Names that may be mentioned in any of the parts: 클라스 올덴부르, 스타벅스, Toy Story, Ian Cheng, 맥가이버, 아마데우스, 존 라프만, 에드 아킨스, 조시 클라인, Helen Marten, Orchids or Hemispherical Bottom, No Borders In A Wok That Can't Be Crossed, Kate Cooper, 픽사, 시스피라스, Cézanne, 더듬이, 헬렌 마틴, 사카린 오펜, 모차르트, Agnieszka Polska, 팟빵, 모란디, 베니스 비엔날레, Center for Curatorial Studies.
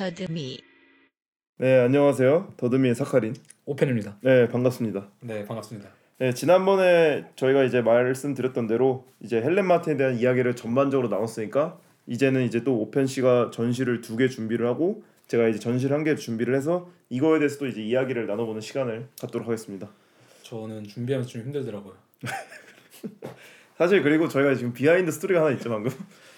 더듬이. 네, 안녕하세요. 더듬이의 사카린 오펜입니다. 네, 반갑습니다. 네, 반갑습니다. 네, 지난번에 저희가 이제 말씀드렸던 대로 이제 헬렌 마틴에 대한 이야기를 전반적으로 나눴으니까 이제는 이제 또 오펜 씨가 전시를 2개 준비를 하고 제가 이제 전시를 1개 준비를 해서 이거에 대해서 또 이제 이야기를 나눠보는 시간을 갖도록 하겠습니다. 저는 준비하면서 좀 힘들더라고요. 사실 그리고 저희가 지금 비하인드 스토리가 하나 있죠 방금.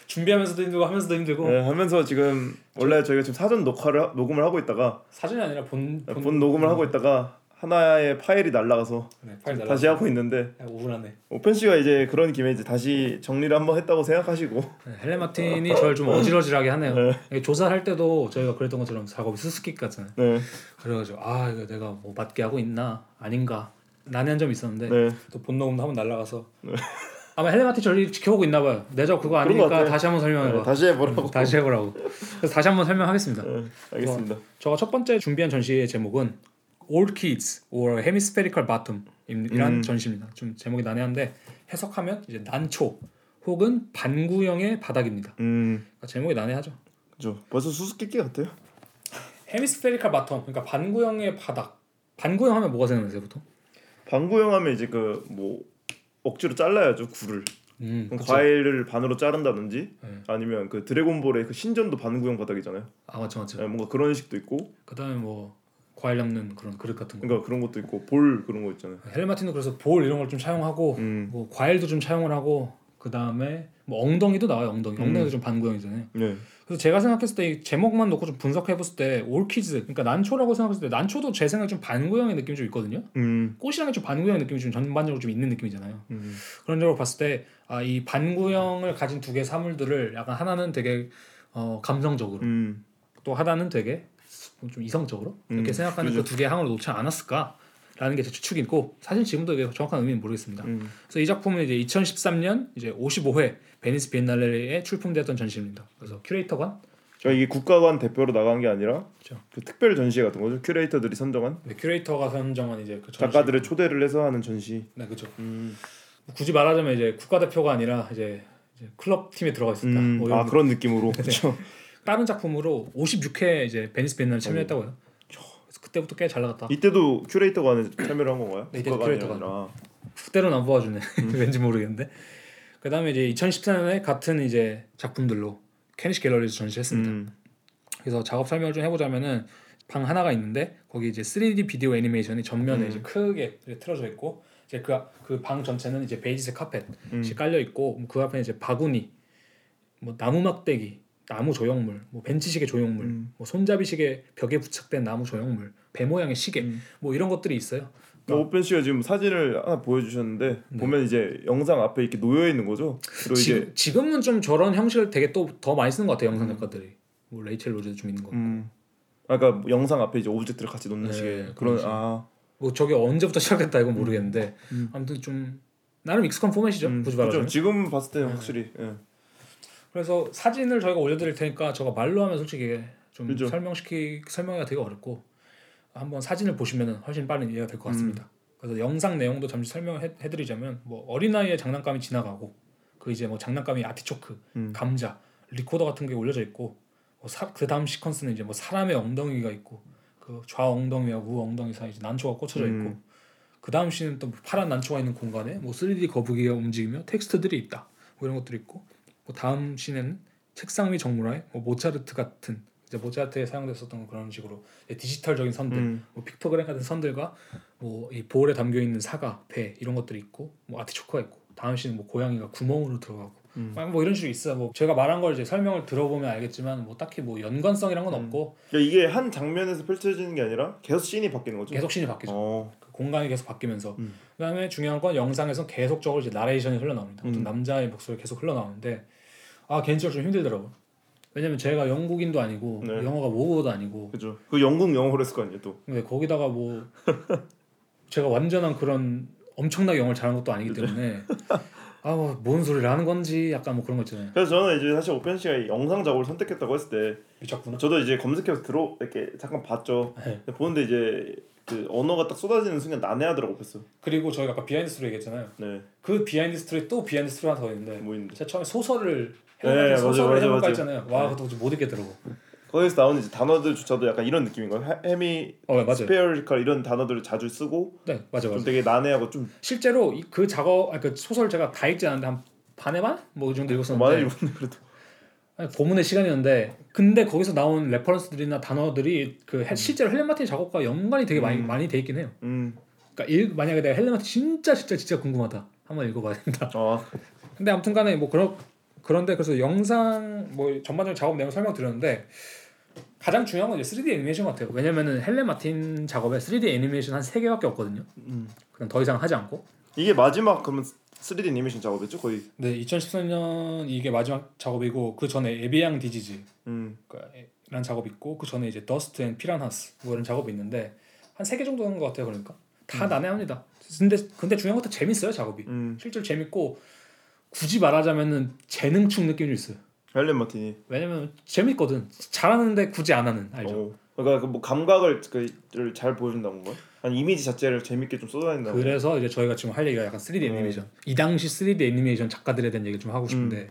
준비하면서도 힘들고 하면서도 힘들고. 네, 하면서 지금 원래 저희가 지금 사전 녹음을 하고 있다가 사전이 아니라 본 녹음을 하고 있다가 하나의 파일이 날아가서 네, 파일 다시 하고 있는데 우울하네. 오펜 씨가 이제 그런 김에 이제 다시 정리를 한번 했다고 생각하시고. 네, 헬렌 마틴이 저를 좀 어질어질하게 하네요. 네. 조사할 때도 저희가 그랬던 것처럼 작업이 수수께끼 같잖아요. 네. 그래가지고 아 이거 내가 뭐 맞게 하고 있나 아닌가 난해한 점이 있었는데 네. 또 본 녹음도 한번 날아가서. 네. 아마 헬렌 마틴 저를 지켜보고 있나봐요. 내 저 그거 아니니까 다시 한번 설명해봐. 네, 다시 해보라고. 그래서 다시 한번 설명하겠습니다. 네, 알겠습니다. 저가 첫 번째 준비한 전시의 제목은 Orchids or Hemispherical Bottom 이란 전시입니다. 좀 제목이 난해한데 해석하면 이제 난초 혹은 반구형의 바닥입니다. 그러니까 제목이 난해하죠. 그죠. 벌써 수수께끼 같아요. Hemispherical Bottom 그러니까 반구형의 바닥. 반구형 하면 뭐가 생각나세요 보통? 반구형 하면 이제 그 뭐 억지로 잘라야죠 굴을. 과일을 반으로 자른다든지 네. 아니면 그 드래곤볼의 그 신전도 반구형 바닥이잖아요. 아 맞죠. 네, 뭔가 그런 식도 있고. 그다음에 뭐 과일 담는 그런 그릇 같은 거. 그러니까 그런 것도 있고 볼 그런 거 있잖아요. 헬렌 마틴도 그래서 볼 이런 걸 좀 차용하고 뭐 과일도 좀 차용을 하고 그다음에 뭐 엉덩이도 나와요. 엉덩이도 좀 반구형이잖아요. 네. 그래서 제가 생각했을 때 이 제목만 놓고 좀 분석해봤을 때 올키즈 그러니까 난초라고 생각했을 때 난초도 제 생각에 좀 반구형의 느낌이 좀 있거든요. 꽃이랑 좀 반구형의 느낌이 좀 전반적으로 좀 있는 느낌이잖아요. 그런 점으로 봤을 때 아, 이 반구형을 가진 2개의 사물들을 약간 하나는 되게 감성적으로 또 하나는 되게 좀 이성적으로 이렇게 생각하는 그 2개의 항을 놓지 않았을까? 라는 게 제 추측이고 사실 지금도 이게 정확한 의미는 모르겠습니다. 그래서 이 작품은 이제 2013년 이제 55회 베니스 비엔날레에 출품되었던 전시입니다. 그래서 큐레이터관 그러니까 이게 국가관 대표로 나간 게 아니라 그렇죠. 그 특별 전시 같은 거죠. 큐레이터들이 선정한 네, 큐레이터가 선정한 이제 그 전시. 작가들을 초대를 해서 하는 전시. 네, 그렇죠. 굳이 말하자면 이제 국가 대표가 아니라 이제 클럽 팀에 들어가 있었다. 뭐 아 그런 느낌으로. 그렇죠. 다른 작품으로 56회 이제 베니스 비엔날레 참여했다고요. 그때부터 꽤 잘 나갔다. 이때도 큐레이터관에 참여를 한 건가요? 네, 이때도 큐레이터관. 그때로는 안 보아주네. 왠지 모르겠는데. 그다음에 이제 2014년에 같은 이제 작품들로 캐니시 갤러리에서 전시했습니다. 그래서 작업 설명을 좀 해보자면은 방 하나가 있는데 거기 이제 3D 비디오 애니메이션이 전면에 이제 크게 틀어져 있고 이제 그 방 전체는 이제 베이지색 카펫이 깔려 있고 그 앞에 이제 바구니, 뭐 나무 막대기. 나무 조형물, 뭐 벤치식의 조형물, 뭐 손잡이식의 벽에 부착된 나무 조형물, 배 모양의 시계, 뭐 이런 것들이 있어요. 그러니까 오펜 씨가 지금 사진을 하나 보여주셨는데 네. 보면 이제 영상 앞에 이렇게 놓여 있는 거죠. 그리고 이제 지금은 좀 저런 형식을 되게 또 더 많이 쓰는 것 같아요. 영상 작가들이 뭐 레이첼 로즈도 좀 있는 것 같고. 그러니까 뭐 영상 앞에 이제 오브젝트를 같이 놓는 네, 식의 그런 아 뭐 저게 언제부터 시작했다 이건 모르겠는데 아무튼 좀 나름 익숙한 포맷이죠. 굳이 말하자면 지금 봤을 때는 확실히. 예. 그래서 사진을 저희가 올려드릴 테니까 제가 말로 하면 솔직히 좀 그렇죠. 설명하기가 되게 어렵고 한번 사진을 보시면은 훨씬 빠른 이해가 될 것 같습니다. 그래서 영상 내용도 잠시 설명을 해드리자면 뭐 어린아이의 장난감이 지나가고 그 이제 뭐 장난감이 아티초크, 감자, 리코더 같은 게 올려져 있고 뭐 그 다음 시퀀스는 이제 뭐 사람의 엉덩이가 있고 그 좌 엉덩이와 우 엉덩이 사이 이제 난초가 꽂혀져 있고 그 다음 씬은 또 파란 난초가 있는 공간에 뭐 3D 거북이가 움직이며 텍스트들이 있다 뭐 이런 것들이 있고. 뭐 다음 씬에는 책상 위 정물화에 뭐 모차르트 같은 이제 모차르트에 사용됐었던 그런 식으로 디지털적인 선들, 뭐 픽토그램 같은 선들과 뭐 이 볼에 담겨 있는 사과, 배 이런 것들이 있고 뭐 아티초크가 있고 다음 씬은 뭐 고양이가 구멍으로 들어가고 뭐 이런 식으로 있어요. 뭐 제가 말한 걸 이제 설명을 들어보면 알겠지만 뭐 딱히 뭐 연관성이란 건 없고 그러니까 이게 한 장면에서 펼쳐지는 게 아니라 계속 씬이 바뀌는 거죠. 계속 씬이 바뀌죠. 그 공간이 계속 바뀌면서 그다음에 중요한 건 영상에서 계속적으로 이제 나레이션이 흘러나옵니다. 어떤 남자의 목소리가 계속 흘러나오는데 아 개인적으로 좀 힘들더라고요. 왜냐면 제가 영국인도 아니고 네. 영어가 모국어도 아니고 그죠. 그 영국 영어로 했을 거 아니에요 또. 근데 거기다가 뭐 제가 완전한 그런 엄청나게 영어를 잘하는 것도 아니기 그죠? 때문에 아 뭔 소리를 하는 건지 약간 뭐 그런 거 있잖아요. 그래서 저는 이제 사실 오펜 씨가 영상 작업을 선택했다고 했을 때 미쳤구나. 저도 이제 검색해서 이렇게 잠깐 봤죠. 네. 보는데 이제 그 언어가 딱 쏟아지는 순간 난해하더라고 했어. 그리고 저희가 아까 비하인드 스토리 얘기했잖아요. 네. 그 비하인드 스토리 또 비하인드 스토리가 더 있는데. 뭐 있는데? 제가 처음에 소설을 해보니까 했잖아요. 와, 그것도 못 읽겠더라고. 거기서 나오는 이제 단어들조차도 약간 이런 느낌인 거예요. 헤미, 스페어리컬 이런 단어들을 자주 쓰고, 네, 맞아요. 좀 되게 난해하고 좀 실제로 그 작업, 그 소설 제가 다 읽지 않았는데 한 반에만 뭐 이 정도 읽었었는데. 많이 읽었네 그래도. 아니, 고문의 시간이었는데, 근데 거기서 나온 레퍼런스들이나 단어들이 그 실제로 헬렌 마틴 작업과 연관이 되게 많이 돼 있긴 해요. 그러니까 만약에 내가 헬렌 마틴 진짜 궁금하다. 한번 읽어봐야 된다. 근데 아무튼간에 뭐 그런데 그래서 영상 뭐 전반적인 작업 내용 설명드렸는데. 가장 중요한 건 이제 3D 애니메이션 같아요. 왜냐면은 헬렌 마틴 작업에 3D 애니메이션 한 3개밖에 없거든요. 그냥 더 이상 하지 않고. 이게 마지막 그러면 3D 애니메이션 작업이죠 거의? 네, 2013년 이게 마지막 작업이고 그 전에 에비앙 디지즈 라는 작업 있고 그 전에 이제 더스트 앤 피라나스 뭐 이런 작업이 있는데 한 3개 정도 하는 것 같아요. 그러니까 다 난해합니다. 근데 중요한 것도 재밌어요 작업이. 실제로 재밌고 굳이 말하자면은 재능충 느낌이 있어요. 헬렌 마틴이 왜냐면 재밌거든. 잘하는데 굳이 안 하는, 알죠? 그러니까 뭐 감각을 잘 보여준다는 거? 아니 이미지 자체를 재밌게 좀 쏟아낸다는 거. 그래서 이제 저희가 지금 할 얘기가 약간 3D 애니메이션. 이 당시 3D 애니메이션 작가들에 대한 얘기를 좀 하고 싶은데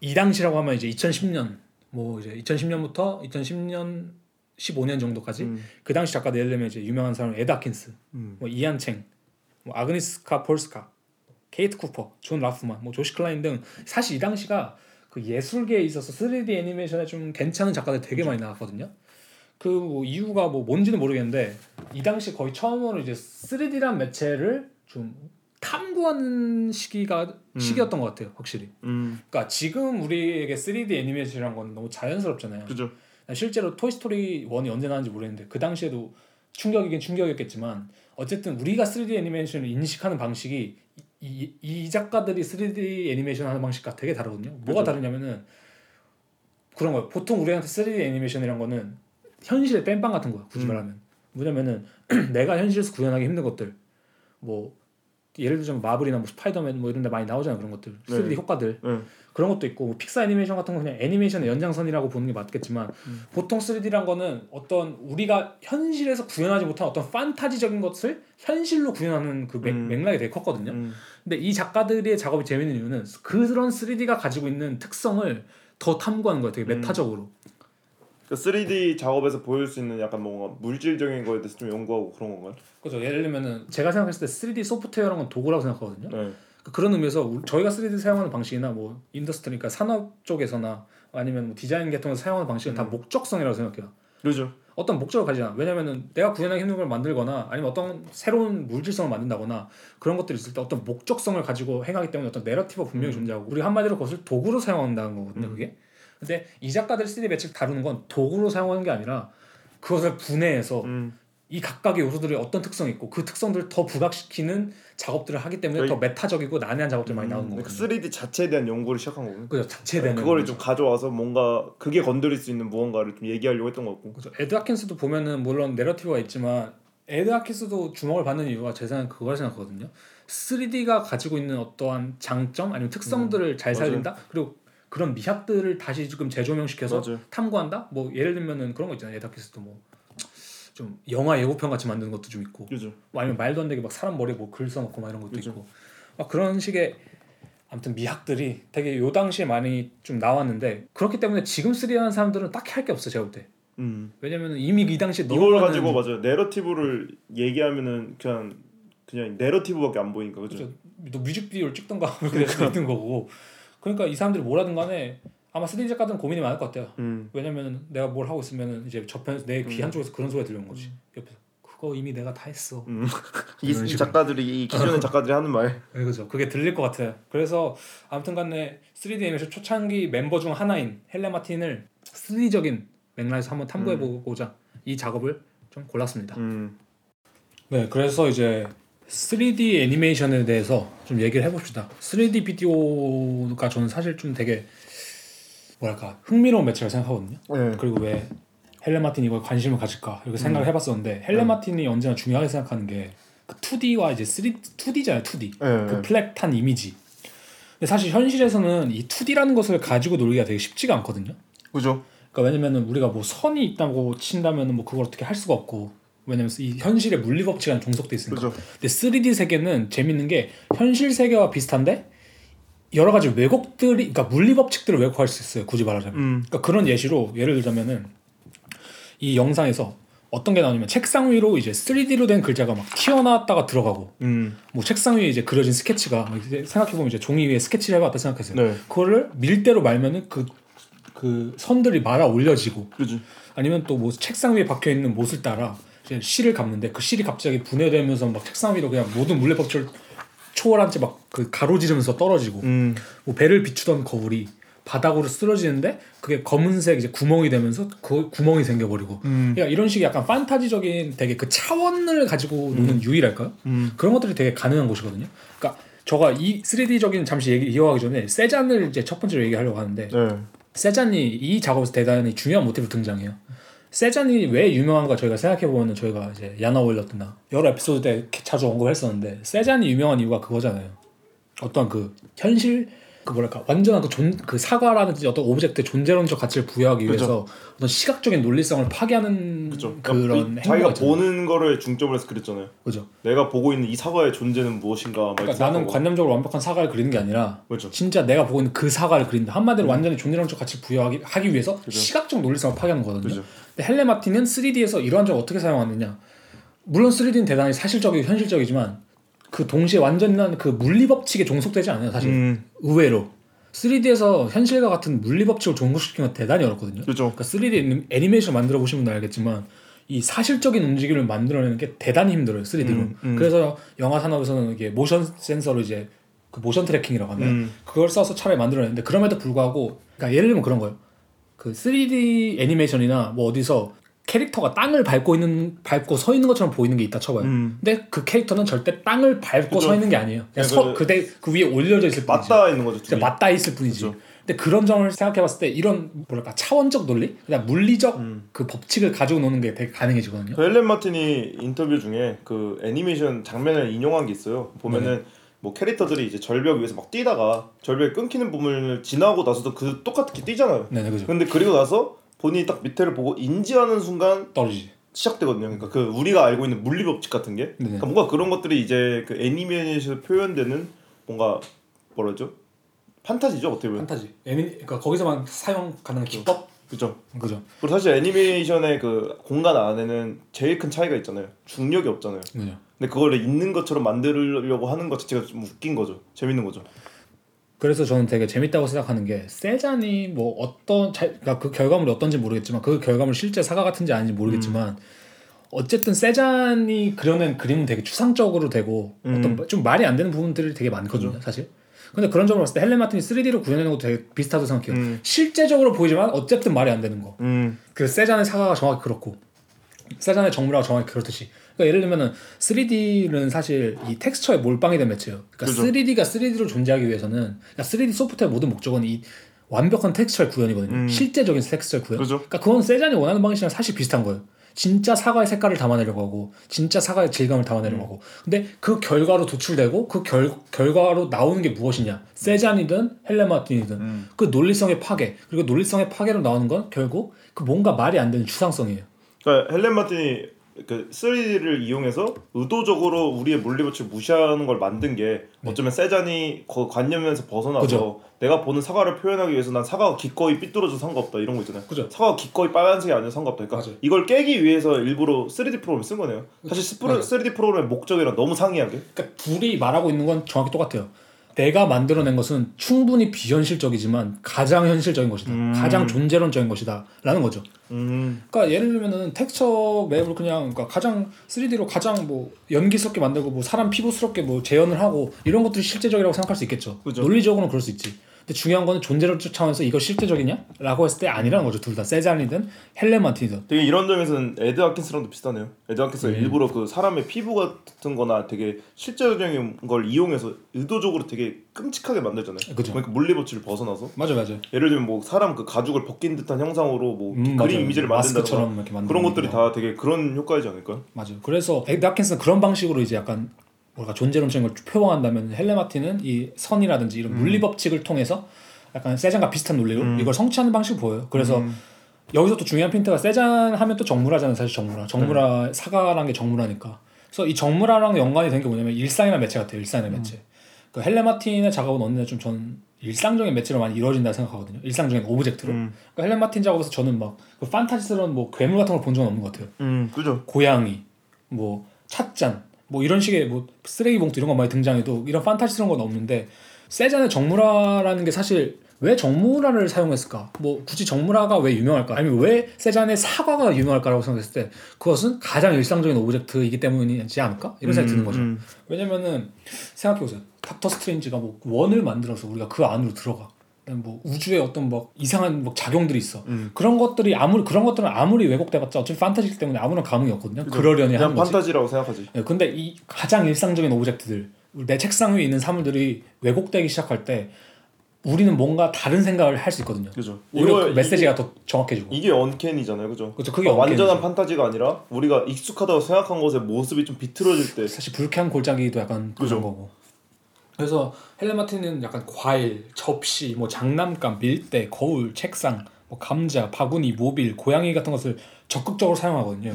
이 당시라고 하면 이제 2010년 뭐 이제 2010년부터 2010년 15년 정도까지 그 당시 작가들 예를 들면 이제 유명한 사람 에드 아킨스, 뭐 이안 챙, 뭐 아그니스카 폴스카, 케이트 쿠퍼, 존 라프만, 뭐 조시 클라인 등 사실 이 당시가 그 예술계에 있어서 3D 애니메이션에 좀 괜찮은 작가들 되게 많이 나왔거든요. 그 뭐 이유가 뭐 뭔지는 모르겠는데 이 당시 거의 처음으로 이제 3D란 매체를 좀 탐구하는 시기였던 것 같아요, 확실히. 그러니까 지금 우리에게 3D 애니메이션이란 건 너무 자연스럽잖아요. 그죠. 실제로 토이 스토리 1이 언제 나왔는지 모르겠는데 그 당시에도 충격이긴 충격이었겠지만 어쨌든 우리가 3D 애니메이션을 인식하는 방식이 이 작가들이 3D 애니메이션 하는 방식과 되게 다르거든요. 뭐가 다르냐면은 그런 거예요. 보통 우리한테 3D 애니메이션이란 거는 현실의 땜빵 같은 거야. 굳이 말하면 뭐냐면은 내가 현실에서 구현하기 힘든 것들 뭐 예를 들자면 마블이나 뭐 스파이더맨 뭐 이런 데 많이 나오잖아요. 그런 것들 3D 효과들 그런 것도 있고 뭐 픽사 애니메이션 같은 거 그냥 애니메이션의 연장선이라고 보는 게 맞겠지만 보통 3D란 거는 어떤 우리가 현실에서 구현하지 못한 어떤 판타지적인 것을 현실로 구현하는 그 맥락이 되게 컸거든요. 근데 이 작가들의 작업이 재밌는 이유는 그런 3D가 가지고 있는 특성을 더 탐구하는 거예요. 되게 메타적으로. 그 3D 작업에서 보일 수 있는 약간 뭔가 물질적인 거에 대해서 좀 연구하고 그런 건가요? 그렇죠. 예를 들면은 제가 생각했을 때 3D 소프트웨어라는 건 도구라고 생각하거든요. 네. 그런 의미에서 저희가 3D 사용하는 방식이나 뭐 인더스트리니까 산업 쪽에서나 아니면 뭐 디자인 계통에서 사용하는 방식은 다 목적성이라고 생각해요. 그렇죠. 어떤 목적을 가지나 왜냐면은 내가 구현하기 힘든 걸 만들거나 아니면 어떤 새로운 물질성을 만든다거나 그런 것들이 있을 때 어떤 목적성을 가지고 행하기 때문에 어떤 내러티브가 분명히 존재하고 우리 한마디로 그것을 도구로 사용한다는 거거든요. 그게. 근데 이 작가들 3D 매체를 다루는 건 도구로 사용하는 게 아니라 그것을 분해해서 이 각각의 요소들이 어떤 특성이 있고 그 특성들을 더 부각시키는 작업들을 하기 때문에 더 메타적이고 난해한 작업들이 많이 나오는 거예요. 3D 자체에 대한 연구를 시작한 거군요. 그죠, 자체에 대한. 그거를 좀 가져와서 뭔가 그게 건드릴 수 있는 무언가를 좀 얘기하려고 했던 것 같고. 그죠. 에드 아킨스도 보면은 물론 내러티브가 있지만 에드 아킨스도 주목을 받는 이유가 제 생각엔 그걸 생각하거든요. 3D가 가지고 있는 어떠한 장점 아니면 특성들을 잘 살린다. 그리고 그런 미학들을 다시 지금 재조명시켜서 탐구한다. 뭐 예를 들면은 그런 거 있잖아요. 에드 아킨스도 뭐 좀 영화 예고편 같이 만드는 것도 좀 있고, 뭐 아니면 말도 안 되게 막 사람 머리에 뭐 글 써놓고 막 이런 것도 있고, 막 그런 식의 아무튼 미학들이 되게 요 당시에 많이 좀 나왔는데 그렇기 때문에 지금 3D 하는 사람들은 딱히 할 게 없어 제가 볼 때. 왜냐면 이미 이 당시에 이걸 가지고 맞아요. 내러티브를 얘기하면은 그냥 내러티브밖에 안 보이니까 그죠. 또 뮤직비디오를 찍던가 그렇게 될 수도 있는 거고. 그러니까 이 사람들이 뭐라든 간에 아마 3D 작가들은 고민이 많을 것 같아요. 왜냐면 내가 뭘 하고 있으면 이제 저편 내 귀 한쪽에서 그런 소리가 들리는 거지. 옆에서 그거 이미 내가 다 했어. 이 작가들이 이 기존의 작가들이 하는 말. 네, 그죠. 그게 들릴 것 같아요. 그래서 아무튼간에 3D 애니메이션 초창기 멤버 중 하나인 헬렌 마틴을 3D적인 맥락에서 한번 탐구해보고자 이 작업을 좀 골랐습니다. 네, 그래서 이제 3D 애니메이션에 대해서 좀 얘기를 해봅시다. 3D 비디오가 저는 사실 좀 되게 뭐랄까 흥미로운 매체라고 생각하거든요. 그리고 왜 헬렌 마틴이 이걸 관심을 가질까 이렇게 생각을 해봤었는데 헬렌 마틴이 언제나 중요하게 생각하는 게 그 2D와 이제 2D잖아요. 2D 그 플랫한 이미지. 근데 사실 현실에서는 이 2D라는 것을 가지고 놀기가 되게 쉽지가 않거든요. 그죠. 그러니까 왜냐면은 우리가 뭐 선이 있다고 친다면은 뭐 그걸 어떻게 할 수가 없고 왜냐면 이 현실의 물리 법칙이랑 종속돼 있으니까. 그죠. 근데 3D 세계는 재밌는 게 현실 세계와 비슷한데. 여러 가지 왜곡들이, 그러니까 물리 법칙들을 왜곡할 수 있어요. 굳이 말하자면. 그러니까 그런 예시로 예를 들자면은 이 영상에서 어떤 게 나오냐면 책상 위로 이제 3D로 된 글자가 막 튀어나왔다가 들어가고, 뭐 책상 위에 이제 그려진 스케치가 생각해 보면 이제 종이 위에 스케치를 해봤다 생각했어요. 네. 그거를 밀대로 말면은 그 선들이 말아 올려지고, 그치. 아니면 또 뭐 책상 위에 박혀 있는 못을 따라 이제 실을 감는데 그 실이 갑자기 분해되면서 막 책상 위로 그냥 모든 물레 법칙을 초월한 채 막 그 가로지르면서 떨어지고, 뭐 배를 비추던 거울이 바닥으로 쓰러지는데 그게 검은색 이제 구멍이 되면서 그 구멍이 생겨버리고, 그러니까 이런 식의 약간 판타지적인 되게 그 차원을 가지고 노는 유일할까요? 그런 것들이 되게 가능한 곳이거든요. 그러니까 제가 이 3D적인 잠시 얘기 이어가기 전에 세잔을 이제 첫 번째로 얘기하려고 하는데, 네. 세잔이 이 작업에서 대단히 중요한 모티브로 등장해요. 세잔이 왜 유명한가 저희가 생각해보면, 저희가 이제 야나 오일러트나 여러 에피소드 때 자주 언급했었는데, 세잔이 유명한 이유가 그거잖아요. 어떤 그 현실 그 뭐랄까 완전한 그 사과라든지 어떤 오브젝트의 존재론적 가치를 부여하기 위해서, 그쵸. 어떤 시각적인 논리성을 파괴하는, 그쵸. 그런 행위가 자기가 있잖아요. 보는 거를 중점으로 해서 그렸잖아요. 그죠. 내가 보고 있는 이 사과의 존재는 무엇인가. 그러니까 나는 관념적으로 완벽한 사과를 그리는 게 아니라, 그쵸. 진짜 내가 보고 있는 그 사과를 그린다. 한마디로 완전히 존재론적 가치를 부여하기 위해서, 그쵸. 시각적 논리성을 파괴하는 거거든요. 그쵸. 근데 헬렌 마틴은 3D에서 이러한 점을 어떻게 사용하느냐. 물론 3D는 대단히 사실적이고 현실적이지만 그 동시에 완전한 그 물리법칙에 종속되지 않아요, 사실. 의외로 3D에서 현실과 같은 물리법칙을 종속시키는 건 대단히 어렵거든요. 그렇죠. 그러니까 3D 애니메이션 만들어 보시면 알겠지만 이 사실적인 움직임을 만들어내는 게 대단히 힘들어요, 3D로. 그래서 영화 산업에서는 이게 모션 센서로 이제 그 모션 트래킹이라고 하면, 그걸 써서 차라리 만들어내는데, 그럼에도 불구하고 그러니까 예를 들면 그런 거예요. 그 3D 애니메이션이나 뭐 어디서 캐릭터가 땅을 밟고 서 있는 것처럼 보이는 게 있다 쳐봐요. 근데 그 캐릭터는 절대 땅을 밟고, 그쵸. 서 있는 게 아니에요. 그냥 그 위에 올려져 있을 뿐이지. 맞닿아 있는 거죠. 맞닿아 있을 뿐이지. 그쵸. 근데 그런 점을 생각해봤을 때 이런 뭐랄까 차원적 논리, 그냥 물리적 그 법칙을 가지고 노는 게 되게 가능해지거든요. 그 헬렌 마틴이 인터뷰 중에 그 애니메이션 장면을 인용한 게 있어요. 보면은, 네. 뭐 캐릭터들이 이제 절벽 위에서 막 뛰다가 절벽이 끊기는 부분을 지나고 나서도 그 똑같게 뛰잖아요. 네네, 그죠. 근데 그리고 나서 본인이 딱 밑에를 보고 인지하는 순간 떨어지지. 시작되거든요. 그러니까 그 우리가 알고 있는 물리 법칙 같은 게, 그러니까 뭔가 그런 것들이 이제 그 애니메이션에서 표현되는 뭔가 뭐라죠? 판타지죠, 어떻게 보면. 판타지. 그러니까 거기서만 사용 가능한 기법. 그죠. 그리고 사실 애니메이션의 그 공간 안에는 제일 큰 차이가 있잖아요. 중력이 없잖아요. 그죠. 근데 그걸 있는 것처럼 만들려고 하는 것 자체가 좀 웃긴 거죠. 재밌는 거죠. 그래서 저는 되게 재밌다고 생각하는 게, 세잔이 뭐 어떤 그러니까 그 결과물이 어떤지 모르겠지만, 그 결과물 실제 사과 같은지 아닌지 모르겠지만, 어쨌든 세잔이 그려낸 그림은 되게 추상적으로 되고, 어떤 좀 말이 안 되는 부분들이 되게 많거든요, 그죠. 사실. 근데 그런 점을 봤을 때 헬렌 마틴이 3D로 구현하는 것도 되게 비슷하다고 생각해요. 실제적으로 보이지만 어쨌든 말이 안 되는 거. 그 세잔의 사과가 정확히 그렇고, 세잔의 정물화가 정확히 그렇듯이. 그러니까 예를 들면은 3D는 사실 이 텍스처에 몰빵이 된 매체예요. 그러니까 그죠. 3D가 3D로 존재하기 위해서는, 그러니까 3D 소프트웨어의 모든 목적은 이 완벽한 텍스처의 구현이거든요. 실제적인 텍스처의 구현. 그죠. 그러니까 그건 세잔이 원하는 방식이랑 사실 비슷한 거예요. 진짜 사과의 색깔을 담아내려고 하고, 진짜 사과의 질감을 담아내려고 하고. 근데 그 결과로 도출되고 그 결과로 나오는 게 무엇이냐. 세잔이든 헬렌 마틴이든 그 논리성의 파괴, 그리고 논리성의 파괴로 나오는 건 결국 그 뭔가 말이 안 되는 추상성이에요. 그러니까 헬렌 마틴이 그 3D를 이용해서 의도적으로 우리의 물리법칙을 무시하는 걸 만든 게, 어쩌면 세잔이 그 관념에서 벗어나서, 그죠. 내가 보는 사과를 표현하기 위해서 난 사과가 기꺼이 삐뚤어져도 상관없다, 이런 거 있잖아요. 그죠. 사과가 기꺼이 빨간색이 아니어도 상관없다. 그러니까 맞아. 이걸 깨기 위해서 일부러 3D 프로그램을 쓴 거네요. 사실 3D 프로그램의 목적이랑 너무 상이하게. 그러니까 둘이 말하고 있는 건 정확히 똑같아요. 내가 만들어낸 것은 충분히 비현실적이지만 가장 현실적인 것이다. 가장 존재론적인 것이다. 라는 거죠. 그러니까 예를 들면은 텍스처 맵을 그냥, 그러니까 가장 3D로 가장 뭐 연기스럽게 만들고 뭐 사람 피부스럽게 뭐 재현을 하고, 이런 것들이 실제적이라고 생각할 수 있겠죠. 그죠. 논리적으로는 그럴 수 있지. 근데 중요한 거는 존재론적 차원에서 이거 실제적이냐? 라고 했을 때 아니라는 거죠. 둘 다. 세잔이든 헬렌 마틴이든. 되게 이런 점에서는 에드 아킨스랑도 비슷하네요. 에드 아킨스가 일부러 그 사람의 피부 같은 거나 되게 실제적인 걸 이용해서 의도적으로 되게 끔찍하게 만들잖아요. 그죠. 그러니까 물리법칙을 벗어나서. 맞아. 예를 들면 뭐 사람 그 가죽을 벗긴 듯한 형상으로 뭐 그림 이미지를 만든다거나 그런 것들이 다 되게 그런 효과이지 않을까요? 맞아요. 그래서 에드 아킨스는 그런 방식으로 이제 약간 뭔가 존재론적인 걸 표방한다면, 헬렌 마틴은 이 선이라든지 이런 물리 법칙을 통해서 약간 세잔과 비슷한 논리로 이걸 성취하는 방식을 보여요. 그래서 여기서 또 중요한 핀트가, 세잔 하면 또 정물화잖아요, 사실. 정물화 사과라는 게 정물화니까. 그래서 이 정물화랑 연관이 된 게 뭐냐면 일상이나 매체 같아요. 일상이나 매체. 그 헬렌 마틴의 작업은 어느 날 좀 전 일상적인 매체로만 이루어진다 생각하거든요. 일상적인 오브젝트로. 그러니까 헬렌 마틴 작업에서 저는 막 그 판타지스러운 뭐 괴물 같은 걸 본 적은 없는 것 같아요. 그죠. 고양이, 뭐 찻잔, 뭐 이런 식의 뭐 쓰레기 봉투 이런 거 많이 등장해도 이런 판타지스러운 건 없는데, 세잔의 정물화라는 게 사실 왜 정물화를 사용했을까? 뭐 굳이 정물화가 왜 유명할까? 아니면 왜 세잔의 사과가 유명할까라고 생각했을 때 그것은 가장 일상적인 오브젝트이기 때문이지 않을까? 이런 생각이 드는 거죠. 왜냐면은 생각해보세요. 닥터 스트레인지가 뭐 원을 만들어서 우리가 그 안으로 들어가. 뭐 우주에 어떤 막 이상한 막 작용들이 있어. 그런 것들이 아무리 그런 것들은 아무리 왜곡돼봤자 어차피 판타지기 때문에 아무런 감흥이 없거든요. 그죠. 그러려니 하는 거지. 판타지라고 생각하지. 네, 근데 이 가장 일상적인 오브젝트들, 내 책상 위에 있는 사물들이 왜곡되기 시작할 때 우리는 뭔가 다른 생각을 할 수 있거든요. 그죠. 오히려 그 메시지가 더 정확해지고. 이게 언캔이잖아요, 그죠? 그죠. 그게 완전한 판타지가 아니라 우리가 익숙하다고 생각한 것의 모습이 좀 비틀어질 때. 사실 불쾌한 골짜기도 약간 그런 거고. 그래서 헬렌 마틴은 약간 과일, 접시, 뭐 장난감, 밀대, 거울, 책상, 뭐 감자, 바구니, 모빌, 고양이 같은 것을 적극적으로 사용하거든요.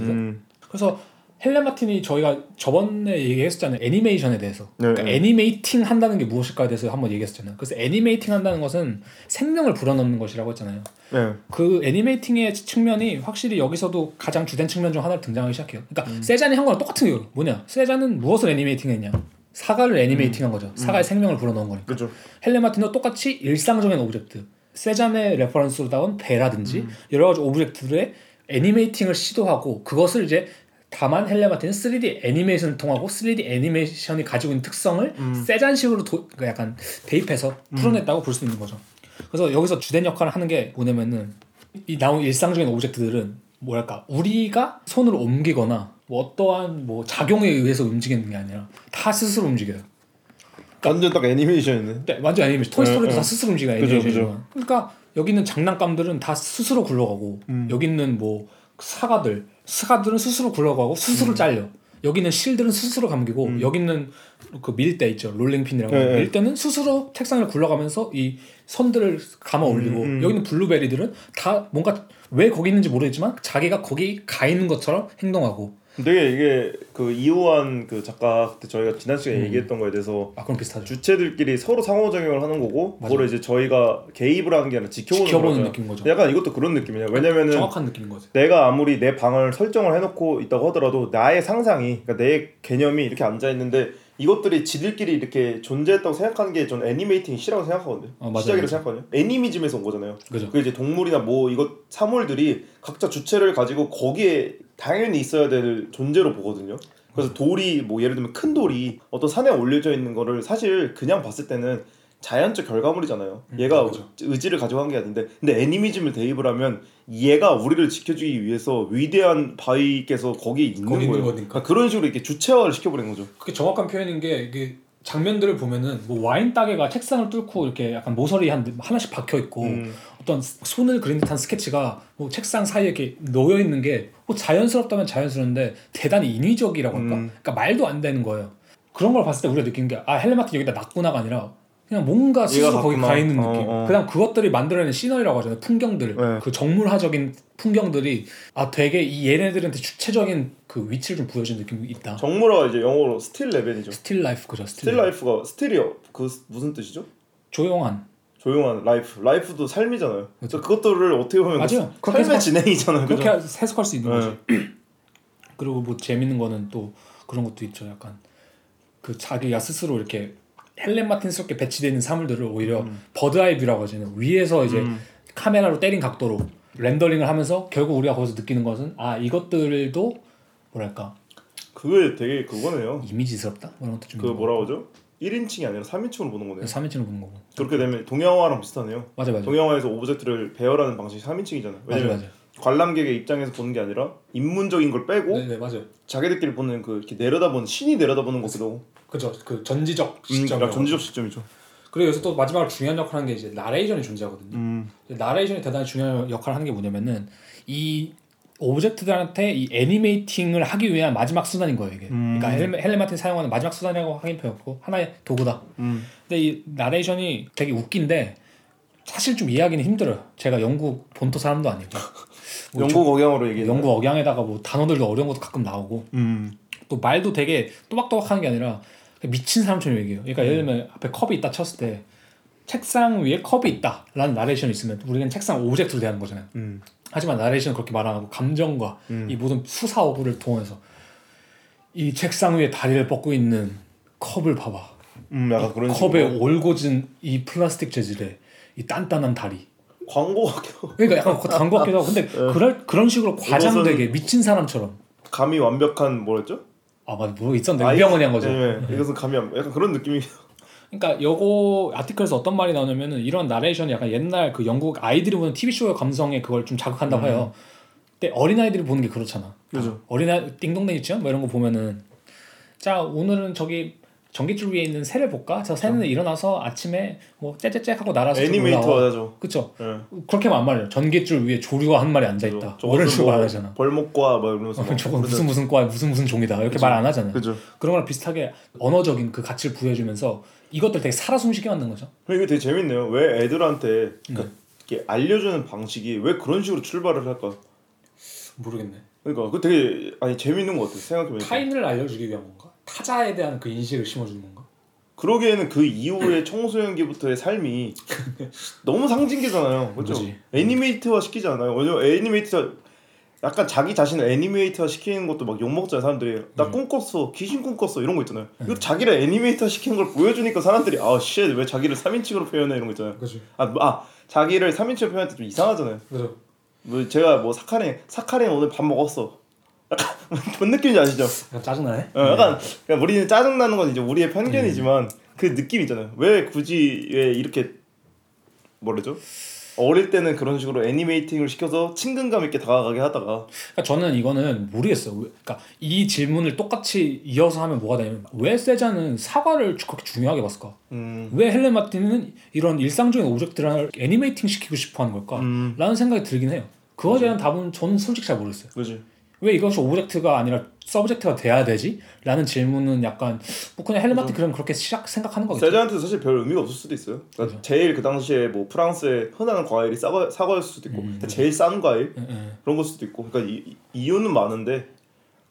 그래서 헬렌 마틴이 저희가 저번에 얘기했었잖아요. 애니메이션에 대해서. 네, 그러니까 네. 애니메이팅 한다는 게 무엇일까에 대해서 한번 얘기했었잖아요. 그래서 애니메이팅 한다는 것은 생명을 불어넣는 것이라고 했잖아요. 네. 그 애니메이팅의 측면이 확실히 여기서도 가장 주된 측면 중 하나로 등장하기 시작해요. 그러니까 세잔이 한 거랑 똑같은 게 뭐냐. 세잔은 무엇을 애니메이팅했냐. 사과를 애니메이팅한 거죠. 사과의 생명을 불어넣은 거니까. 그렇죠. 헬렌 마틴도 똑같이 일상적인 오브젝트, 세잔의 레퍼런스로 나온 배라든지 여러 가지 오브젝트들의 애니메이팅을 시도하고, 그것을 이제 다만 헬렌 마틴은 3D 애니메이션을 통하고 3D 애니메이션이 가지고 있는 특성을 세잔식으로 약간 대입해서 풀어냈다고 볼 수 있는 거죠. 그래서 여기서 주된 역할을 하는 게 뭐냐면은, 이 나온 일상적인 오브젝트들은 뭐랄까 우리가 손으로 옮기거나 뭐 어떠한 뭐 작용에 의해서 움직이는 게 아니라 다 스스로 움직여요. 그러니까 완전 딱 애니메이션이네. 네, 완전 애니메이션. 토이스토리도 다 스스로 움직여요. 애니메이션. 그러니까 여기 있는 장난감들은 다 스스로 굴러가고, 여기 있는 뭐 사과들은 스스로 굴러가고 스스로 잘려. 여기 있는 실들은 스스로 감기고, 여기 있는 그 밀대 있죠, 롤링핀이라고. 네, 밀대는 스스로 책상을 굴러가면서 이 선들을 감아 올리고, 여기 있는 블루베리들은 다 뭔가 왜 거기 있는지 모르겠지만 자기가 거기 가 있는 것처럼 행동하고. 되게 이게 그 이호환 그 작가 그때 저희가 지난 시간에 얘기했던 거에 대해서 그럼 비슷하죠. 주체들끼리 서로 상호작용을 하는 거고, 그거를 이제 저희가 개입을 하는 게 아니라 지켜보는 느낌인 거죠. 약간 이것도 그런 느낌이냐. 왜냐면은 정확한 느낌인 거지. 내가 아무리 내 방을 설정을 해놓고 있다고 하더라도 나의 상상이, 그러니까 내 개념이 이렇게 앉아 있는데 이것들이 지들끼리 이렇게 존재했다고 생각하는 게 저는 애니메이팅이 시라고 생각하거든요. 시작이라고 생각하거든요. 애니미즘에서 온 거잖아요. 그죠. 그 이제 동물이나 뭐 이것 사물들이 각자 주체를 가지고 거기에 당연히 있어야 될 존재로 보거든요. 그래서 돌이 뭐 예를 들면 큰 돌이 어떤 산에 올려져 있는 거를 사실 그냥 봤을 때는 자연적 결과물이잖아요. 얘가 그렇죠. 의지를 가지고 한 게 아닌데, 근데 애니미즘을 대입을 하면 얘가 우리를 지켜주기 위해서 위대한 바위께서 거기에 있는 거예요. 그러니까 그런 식으로 이렇게 주체화를 시켜버린 거죠. 그게 정확한 표현인 게, 이게 장면들을 보면은 뭐 와인 따개가 책상을 뚫고 이렇게 약간 모서리 하나씩 박혀 있고, 어떤 손을 그린 듯한 스케치가 뭐 책상 사이에 이렇게 놓여 있는 게 뭐 자연스럽다면 자연스러운데 대단히 인위적이라고 할까? 그러니까 말도 안 되는 거예요. 그런 걸 봤을 때 우리가 느끼는 게, 아, 헬렌 마틴 여기다 놨구나가 아니라 그냥 뭔가 스스로 거기 가 있는 느낌. 그냥 그것들이 만들어낸 시너리라고 하잖아요. 풍경들. 네. 그 정물화적인 풍경들이 되게 이 얘네들한테 주체적인 그 위치를 좀 보여주는 느낌이 있다. 정물화가 이제 영어로 스틸 레벨이죠. 스틸 라이프. 그죠. 스틸 라이프가 스틸이요. 그 무슨 뜻이죠? 조용한 라이프. 라이프도 삶이잖아요. 그렇죠. 그것들을 어떻게 보면 맞아요. 삶의 진행이잖아요. 그렇게 해석할 수 있는 거죠. 그리고 뭐 재밌는 거는 또 그런 것도 있죠. 약간 그 자기가 스스로 이렇게 헬렌 마틴스럽게 배치되어 있는 사물들을 오히려 버드아이뷰라고 하잖아요. 위에서 이제 카메라로 때린 각도로 렌더링을 하면서 결국 우리가 거기서 느끼는 것은, 아, 이것들도 뭐랄까 그게 되게 그거네요. 이미지스럽다? 그런 것도 좀 그 뭐라고 하죠? 1인칭이 아니라 3인칭으로 보는 거네요. 3인칭으로 보는 거고. 그렇게 되면 동양화랑 비슷하네요. 맞아. 동양화에서 오브젝트를 배열하는 방식이 3인칭이잖아요. 왜냐면 맞아. 관람객의 입장에서 보는 게 아니라 인문적인 걸 빼고, 네네, 맞아요. 자기들끼리 보는 그 이렇게 내려다보는 신이 내려다보는 것으로. 그죠. 그 전지적 시점. 전지적 시점이죠. 그리고 여기서 또 마지막으로 중요한 역할을 하는 게 이제 나레이션이 존재하거든요. 나레이션이 대단히 중요한 역할을 하는 게 뭐냐면은, 이 오브젝트들한테 이 애니메이팅을 하기 위한 마지막 수단인 거예요, 이게. 그러니까 헬렌 마틴이 사용하는 마지막 수단이라고 하긴 편했고, 하나의 도구다. 근데 이 나레이션이 되게 웃긴데 사실 좀 이해하기는 힘들어요. 제가 영국 본토 사람도 아니고 뭐 영국 억양으로 얘기해. 영국 억양에다가 뭐 단어들도 어려운 것도 가끔 나오고, 또 말도 되게 또박또박하는 게 아니라 미친 사람처럼 얘기해요. 그러니까 예를 들면 앞에 컵이 있다 쳤을 때 책상 위에 컵이 있다라는 나레이션이 있으면 우리는 책상 오브젝트로 대하는 거잖아요. 하지만 나레이션은 그렇게 말 안 하고 감정과 이 모든 수사어구를 동원해서 이 책상 위에 다리를 뻗고 있는 컵을 봐봐. 약간 그런 컵에 식으로. 올고진 이 플라스틱 재질의 이 단단한 다리. 광고 같기도 하고. 그러니까 약간 광고 같기도 하고. 근데 그런 식으로 과장되게 미친 사람처럼. 감이 완벽한 뭐였죠? 아 맞아 모르겠었는데 유병원이 한 거죠. 네, 네. 이것은 감이 약간 그런 느낌이. 그러니까 요거 아티클에서 어떤 말이 나오냐면은 이런 나레이션이 약간 옛날 그 영국 아이들이 보는 TV쇼의 감성에 그걸 좀 자극한다고 해요. 근데 어린아이들이 보는 게 그렇잖아. 그죠. 어린아이 띵동댕이 있죠? 뭐 이런 거 보면은 자 오늘은 저기 전기줄 위에 있는 새를 볼까? 저 새는 일어나서 아침에 뭐 째째째 하고 날아서 애니메이터 하죠. 그렇죠. 네. 그렇게만 안 말해요. 전기줄 위에 조류가 한 마리 앉아 있다. 이런 식으로 말하잖아. 벌목과 막 이러면서 저거 무슨 과 무슨 종이다 이렇게 말 안 하잖아요. 그죠. 그런 거랑 비슷하게 언어적인 그 가치를 부여해주면서 이것들 되게 살아 숨쉬게 만든 거죠. 이게 되게 재밌네요. 왜 애들한테 이렇게 알려주는 방식이 왜 그런 식으로 출발을 할까? 모르겠네. 그러니까 그 되게 재밌는 것 같아. 생각해보니까 타인을 알려주기 위한 건가? 타자에 대한 그 인식을 심어주는 건가? 그러기에는 그 이후의 청소년기부터의 삶이 너무 상징기잖아요. 그렇죠? 애니메이트화 시키지 않아요. 왜냐면 애니메이트화 약간 자기 자신을 애니메이트화 시키는 것도 막 욕먹잖아요. 사람들이 나 꿈꿨어, 귀신 꿈꿨어 이런 거 있잖아요. 이거 자기를 애니메이트화 시키는 걸 보여주니까 사람들이 아 쉣 왜 자기를 3인칭으로 표현해 이런 거 있잖아요. 아 자기를 3인칭으로 표현할 때 좀 이상하잖아요. 그죠. 뭐 제가 뭐 사카린 오늘 밥 먹었어. 약간 뭔 느낌인지 아시죠? 약간 짜증나네. 어, 약간 그러니까 우리는 짜증나는 건 이제 우리의 편견이지만 그 느낌 있잖아요. 왜 굳이 왜 이렇게 뭐라죠? 어릴 때는 그런 식으로 애니메이팅을 시켜서 친근감 있게 다가가게 하다가. 그러니까 저는 이거는 모르겠어요. 그러니까 이 질문을 똑같이 이어서 하면 뭐가 되냐면 왜 세잔은 사과를 그렇게 중요하게 봤을까? 왜 헬렌 마틴은 이런 일상적인 오브젝트를 애니메이팅 시키고 싶어하는 걸까? 라는 생각이 들긴 해요. 그거에 대한 답은 저는 솔직히 잘 모르겠어요. 그렇지. 왜 이것이 오브젝트가 아니라 서브젝트가 돼야 되지? 라는 질문은 약간 뭐 그냥 헬렌 마틴 그럼 그렇게 생각하는 거겠죠. 세잔한테 사실 별 의미가 없을 수도 있어요. 그러니까 제일 그 당시에 뭐 프랑스의 흔한 과일이 사과일 수도 있고 제일 싼 과일 그런 걸 수도 있고. 그러니까 이유는 많은데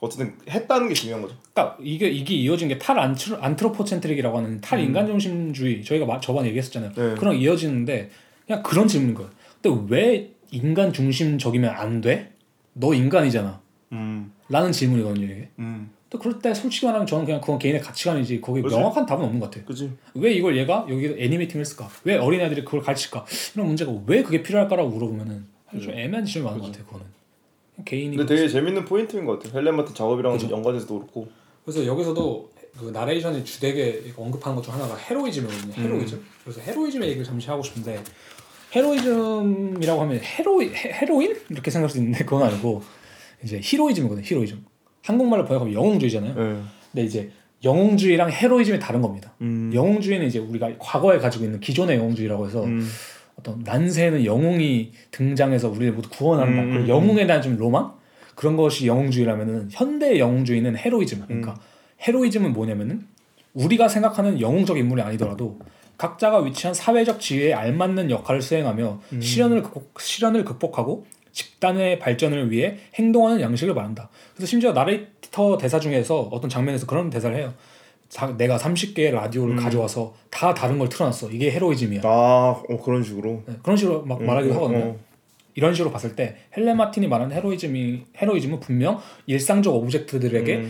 어쨌든 했다는 게 중요한 거죠. 그러니까 이게 이어진 게 탈안트로포센트릭이라고 하는 탈인간 중심주의 저희가 저번에 얘기했었잖아요. 네. 그런 이어지는데 그냥 그런 질문인 거예요. 근데 왜 인간 중심적이면 안 돼? 너 인간이잖아. 라는 질문이거든요 이게. 또 그럴 때 솔직히 말하면 저는 그냥 그건 개인의 가치관이지 거기에 명확한 답은 없는 것 같아요. 그치. 왜 이걸 얘가 여기서 애니메이팅을 했을까? 왜 어린애들이 그걸 가르칠까? 이런 문제가 왜 그게 필요할까라고 물어보면은 좀 애매한 질문이 많은 것 같아요. 그거는 개인이. 근데 되게 재밌는 포인트인 것 같아요. 헬렌 마튼 작업이랑 연관해서도 그렇고. 그래서 여기서도 그 나레이션이 주되게 언급하는 것 중 하나가 헤로이즘이거든요. 헤로이즘. 그래서 헤로이즘의 얘기를 잠시 하고 싶은데 헤로이즘이라고 하면 헤로인 이렇게 생각할 수 있는데 그건 아니고. 이제 히로이즘이거든요. 히로이즘. 한국말로 번역하면 영웅주의잖아요. 근데 이제 영웅주의랑 헤로이즘이 다른 겁니다. 영웅주의는 이제 우리가 과거에 가지고 있는 기존의 영웅주의라고 해서 어떤 난세에는 영웅이 등장해서 우리를 모두 구원한다. 그리고 영웅에 대한 좀 로망? 그런 것이 영웅주의라면은 현대의 영웅주의는 헤로이즘. 그러니까 헤로이즘은 뭐냐면은 우리가 생각하는 영웅적 인물이 아니더라도 각자가 위치한 사회적 지위에 알맞는 역할을 수행하며 시련을 극복하고 집단의 발전을 위해 행동하는 양식을 말한다. 그래서 심지어 나레이터 대사 중에서 어떤 장면에서 그런 대사를 해요. 내가 30개의 라디오를 가져와서 다 다른 걸 틀어놨어. 이게 헤로이즘이야. 아, 그런 식으로. 네, 그런 식으로 막 말하기도 하거든요. 이런 식으로 봤을 때 헬렌 마틴이 말하는 헤로이즘은 분명 일상적 오브젝트들에게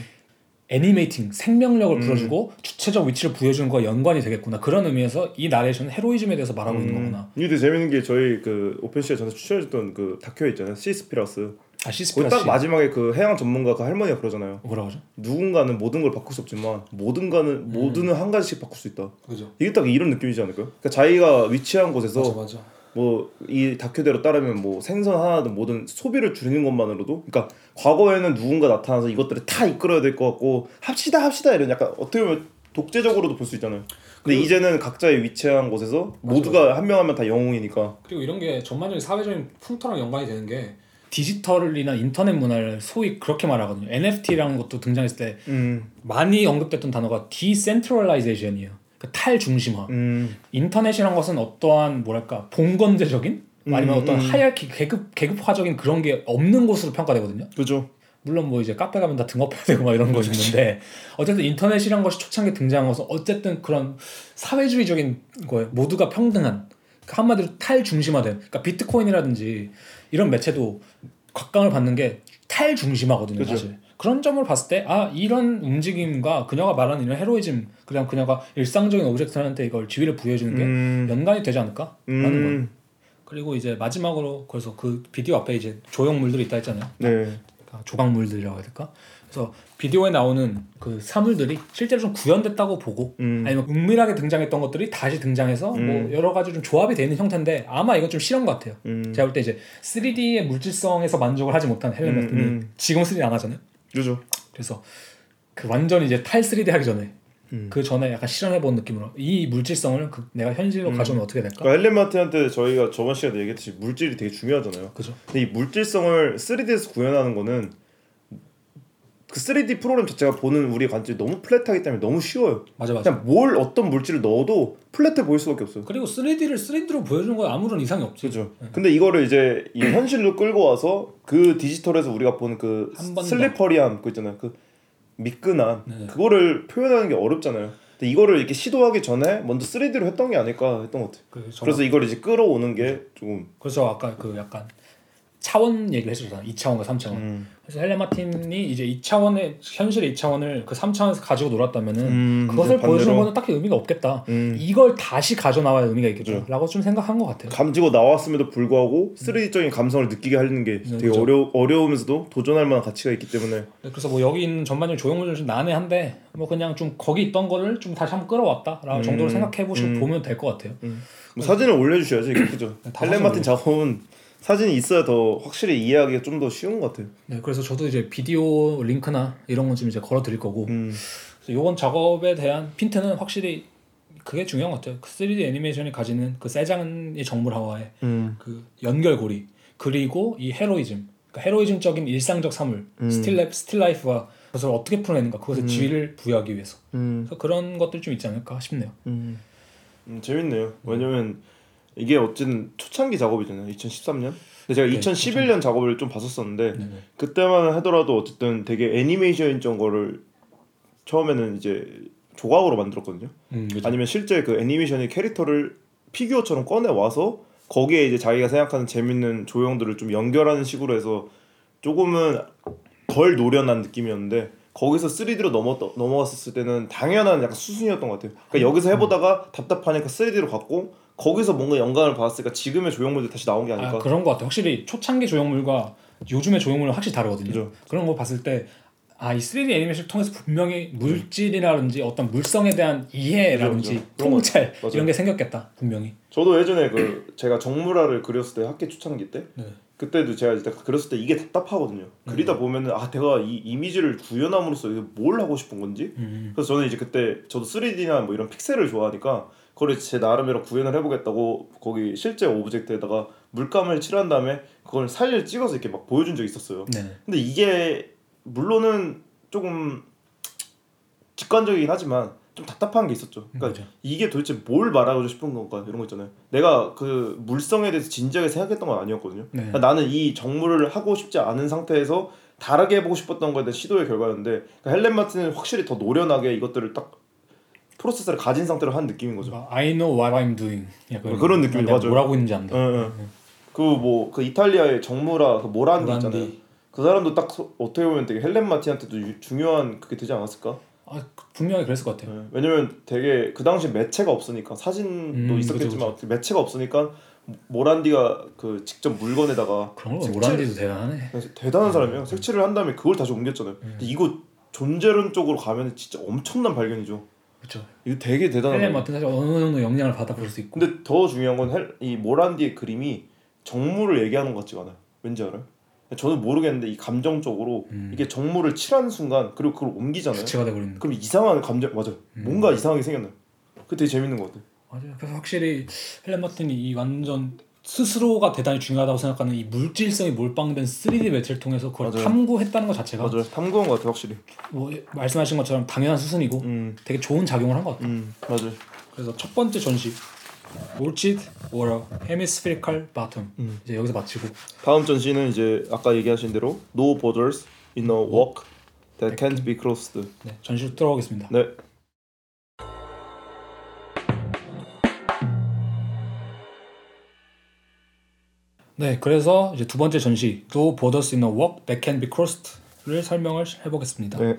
애니메이팅, 생명력을 불어주고 주체적 위치를 부여주는 거와 연관이 되겠구나. 그런 의미에서 이 나레이션은 헤로이즘에 대해서 말하고 있는 거구나. 이게 되게 재밌는 게 저희 그 오펜씨가 전에 추천해줬던 그 다큐에 있잖아요. 시스피라스. 아 시스피라스. 딱 마지막에 그 해양 전문가 그 할머니가 그러잖아요. 뭐라고 하죠? 누군가는 모든 걸 바꿀 수 없지만 모두는 한 가지씩 바꿀 수 있다. 그죠. 이게 딱 이런 느낌이지 않을까요? 그러니까 자기가 위치한 곳에서 맞아. 뭐 이 다큐대로 따르면 뭐 생선 하나든 뭐든 소비를 줄이는 것만으로도 그러니까 과거에는 누군가 나타나서 이것들을 다 이끌어야 될 것 같고 합시다 이런 약간 어떻게 보면 독재적으로도 볼 수 있잖아요. 근데 이제는 각자의 위치한 곳에서 모두가 한 명 하면 다 영웅이니까. 그리고 이런 게 전반적인 사회적인 풍토랑 연관이 되는 게 디지털이나 인터넷 문화를 소위 그렇게 말하거든요. NFT라는 것도 등장했을 때 많이 언급됐던 단어가 디센트럴라이제이션이에요. 탈중심화. 인터넷이란 것은 어떠한 뭐랄까 봉건제적인 아니면 어떤 하이어키 계급화적인 그런 게 없는 곳으로 평가되거든요. 그죠. 물론 뭐 이제 카페 가면 다 등업해야 되고 막 이런 거 있는데 어쨌든 인터넷이란 것이 초창기에 등장해서 어쨌든 그런 사회주의적인 거에 모두가 평등한, 그러니까 한마디로 탈중심화된, 그러니까 비트코인이라든지 이런 매체도 각광을 받는 게 탈중심화거든요. 그쵸. 사실 그런 점을 봤을 때 아, 이런 움직임과 그녀가 말하는 이런 헤로이즘, 그냥 그녀가 일상적인 오브젝트한테 이걸 지위를 부여해주는 게 연관이 되지 않을까? 라는 거. 그리고 이제 마지막으로 그래서 그 비디오 앞에 이제 조형물들이 있다 했잖아요. 네. 그러니까 조각물들이라고 해야 될까? 그래서 비디오에 나오는 그 사물들이 실제로 좀 구현됐다고 보고 아니면 은밀하게 등장했던 것들이 다시 등장해서 뭐 여러 가지 좀 조합이 돼 있는 형태인데 아마 이건 좀 실험 같아요. 제가 볼 때 이제 3D의 물질성에서 만족을 하지 못한 헬렌 마튼이 지금 3D 안 하잖아요. 그죠. 그래서 그 완전히 이제 탈 3D 하기 전에 그 전에 약간 실현해본 느낌으로 이 물질성을 그 내가 현실로 가져오면 어떻게 될까? 그러니까 헬렌 마튼한테 저희가 저번 시간에 얘기했듯이 물질이 되게 중요하잖아요. 그죠. 근데 이 물질성을 3D에서 구현하는 거는 그 3D 프로그램 자체가 보는 우리의 관점이 너무 플랫하기 때문에 너무 쉬워요. 맞아, 맞아. 그냥 뭘 어떤 물질을 넣어도 플랫해 보일 수밖에 없어요. 그리고 3D를 3D로 보여주는 건 아무런 이상이 없지. 그렇죠. 근데 이거를 이제 이 현실로 끌고 와서 그 디지털에서 우리가 보는 그 슬리퍼리함 그 있잖아요. 그 미끈함. 네. 그거를 표현하는 게 어렵잖아요. 근데 이거를 이렇게 시도하기 전에 먼저 3D로 했던 게 아닐까 했던 것 같아요. 그래서 이걸 이제 끌어오는 게 조금. 그래서 아까 그 약간 차원 얘기를 했었잖아. 2차원과 3차원. 그래서 헬렌 마틴이 이제 2차원의 현실의 2차원을 그 3차원에서 가지고 놀았다면은 그것을 보여주는 거는 딱히 의미가 없겠다. 이걸 다시 가져나와야 의미가 있겠죠라고 좀 생각한 것 같아요. 가지고 나왔음에도 불구하고 3D적인 감성을 느끼게 하는 게 되게 그렇죠. 어려우면서도 도전할 만한 가치가 있기 때문에. 네, 그래서 뭐 여기 있는 전반적인 조형물은 좀 난해한데 뭐 그냥 좀 거기 있던 거를 좀 다시 한번 끌어왔다라는 정도로 생각해 보시고 보면 될 것 같아요. 뭐 사진을 올려주셔야죠. 그죠. 헬렌 마틴 작업은 사진이 있어야 더 확실히 이해하기가 좀 더 쉬운 것 같아요. 네, 그래서 저도 이제 비디오 링크나 이런 건 지금 이제 걸어 드릴 거고, 그래서 이번 작업에 대한 핀트는 확실히 그게 중요한 것 같아요. 그 3D 애니메이션이 가지는 그 세잔의 정물화와의 그 연결고리, 그리고 이 헤로이즘, 그러니까 헤로이즘적인 일상적 사물, 스틸라이프와 그것을 어떻게 풀어내는가, 그것에 지위를 부여하기 위해서, 그래서 그런 것들 좀 있지 않을까 싶네요. 재밌네요. 왜냐면 이게 어쨌든 초창기 작업이잖아요. 2013년. 근데 제가 네, 2011년 작업을 좀 봤었는데 그때만 하더라도 어쨌든 되게 애니메이션인 거를 처음에는 이제 조각으로 만들었거든요. 아니면 실제 그 애니메이션의 캐릭터를 피규어처럼 꺼내 와서 거기에 이제 자기가 생각하는 재밌는 조형들을 좀 연결하는 식으로 해서 조금은 덜 노련한 느낌이었는데. 거기서 3D로 넘어갔을 때는 당연한 약간 수순이었던 것 같아요. 그러니까 여기서 해보다가 답답하니까 3D로 갔고 거기서 뭔가 영감을 받았으니까 지금의 조형물들 다시 나온 게 아닐까. 아, 그런 것 같아요. 확실히 초창기 조형물과 요즘의 조형물은 확실히 다르거든요. 그죠. 그런 거 봤을 때 아, 이 3D 애니메이션을 통해서 분명히 물질이라든지 어떤 물성에 대한 이해라든지 그렇죠. 통찰 이런 게 생겼겠다. 분명히. 저도 예전에 그 제가 정물화를 그렸을 때 학기 초창기 때 그때도 제가 이제 그렸을 때 이게 답답하거든요. 그리다 보면은 아, 내가 이 이미지를 구현함으로써 뭘 하고 싶은 건지. 그래서 저는 이제 그때 저도 3D나 뭐 이런 픽셀을 좋아하니까 그걸 제 나름대로 구현을 해보겠다고 거기 실제 오브젝트에다가 물감을 칠한 다음에 그걸 살을 찍어서 이렇게 막 보여준 적이 있었어요. 근데 이게 물론은 조금 직관적이긴 하지만 좀 답답한 게 있었죠. 그러니까 그렇죠. 이게 도대체 뭘 말하고 싶은 건가 이런 거 있잖아요. 내가 그 물성에 대해서 진지하게 생각했던 건 아니었거든요. 그러니까 나는 이 정물을 하고 싶지 않은 상태에서 다르게 해보고 싶었던 거에 대한 시도의 결과였는데, 그러니까 헬렌 마틴은 확실히 더 노련하게 이것들을 딱 프로세스를 가진 상태로 한 느낌인 거죠. I know what I'm doing. 그런 느낌이 맞아요. 뭘 하고 있는지 안다. 그 이탈리아의 정물화 그 모란디 있잖아요. 그 사람도 딱 어떻게 보면 되게 헬렌 마틴한테도 중요한 그게 되지 않았을까? 아, 분명히 그랬을 것 같아요. 네, 왜냐면 되게 그 당시 매체가 없으니까 사진도 있었겠지만 그쵸. 매체가 없으니까 모란디가 그 직접 물건에다가 그런 거 모란디도 대단하네. 대단한 사람이에요. 색칠을 한 다음에 그걸 다시 옮겼잖아요. 근데 이거 존재론 쪽으로 가면 진짜 엄청난 발견이죠. 그렇죠. 이거 되게 대단한. 헬렌 마튼 사실 어느 정도 영향을 받아 볼 수 있고. 근데 더 중요한 건 이 모란디의 그림이 정물을 얘기하는 것 같지가 않아요. 왠지 알아요? 저는 모르겠는데 이 감정적으로 이게 정물을 칠하는 순간 그리고 그걸 옮기잖아요. 주체가 돼버리는. 그럼 이상한 감정 맞아요. 뭔가 이상하게 생겼나요? 그게 되게 재밌는 것 같아요. 맞아요. 그래서 확실히 헬렌 마틴이 이 완전 스스로가 대단히 중요하다고 생각하는 이 물질성이 몰빵된 3D 매체를 통해서 그걸 맞아요. 탐구했다는 것 자체가 맞아요. 탐구한 것 같아요. 확실히 뭐 말씀하신 것처럼 당연한 수순이고 되게 좋은 작용을 한 것 같아요. 맞아요. 그래서 첫 번째 전시 Orchids or Hemispherical Bottom. 이제 여기서 마치고 다음 전시는 이제 아까 얘기하신 대로 No Borders in a wok that can't be crossed. 네, 전시로 들어가겠습니다. 네. 네, 그래서 이제 두 번째 전시 No Borders In A Wok That Can't Be Crossed를 설명을 해보겠습니다. 네.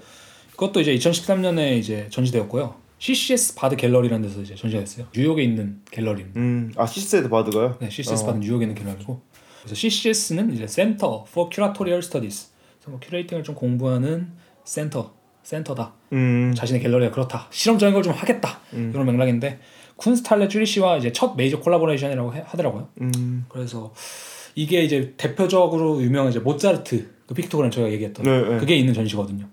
이것도 이제 2013년에 이제 전시되었고요. CCS 바드 갤러리라는 데서 이제 전시가 됐어요. 뉴욕에 있는 갤러리입니다. 아, CCS 바드가요? 네, CCS 바드는 뉴욕에 있는 갤러리고. 그래서 CCS는 이제 Center for Curatorial Studies. 뭐 큐레이팅을 좀 공부하는 센터다. 자신의 갤러리가 그렇다. 실험적인 걸 좀 하겠다. 이런 맥락인데 쿤스탈레 쥬리시와 이제 첫 메이저 콜라보레이션이라고 하더라고요. 그래서 이게 이제 대표적으로 유명한 이제 모차르트 그 픽토그램 저희가 얘기했던 네. 그게 있는 전시거든요.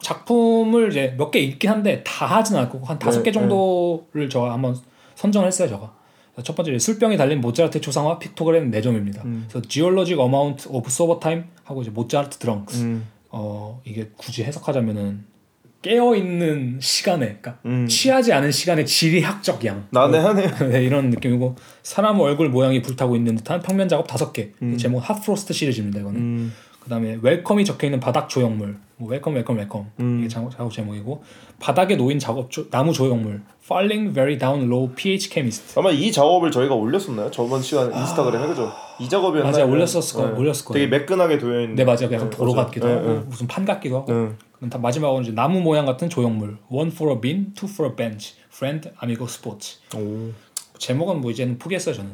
작품을 이제 몇 개 있긴 한데 다 하진 않고 한 5개 정도를 제가 한번 선정했어요. 제가 첫 번째 술병이 달린 모차르트 초상화 픽토그램 4점입니다. 그래서 Geologic Amount of Sober Time 하고 이제 모차르트 드렁크스. 이게 굳이 해석하자면은 깨어 있는 시간에, 그러니까 취하지 않은 시간의 지리학적 양. 난해하네. 네, 이런 느낌이고 사람 얼굴 모양이 불타고 있는 듯한 평면 작업 5개. 제목은 핫프로스트 시리즈입니다. 이거는. 그다음에 웰컴이 적혀 있는 바닥 조형물. 뭐 웰컴. 이게 작업 제목이고 바닥에 놓인 나무 조형물. Falling very down low pH chemist. 아마 이 작업을 저희가 올렸었나요? 저번 시간에 인스타그램에 그죠? 이 작업이었나요? 맞아요. 올렸을 거예요. 되게 매끈하게 도여 있는. 네, 맞아요. 약간 도로 같기도 하고 무슨 판 같기도 하고. 그럼 다 마지막으로 이제 나무 모양 같은 조형물. One for a bean, two for a bench. Friend, amigo, sports. 오. 제목은 뭐 이제는 포기했어요, 저는.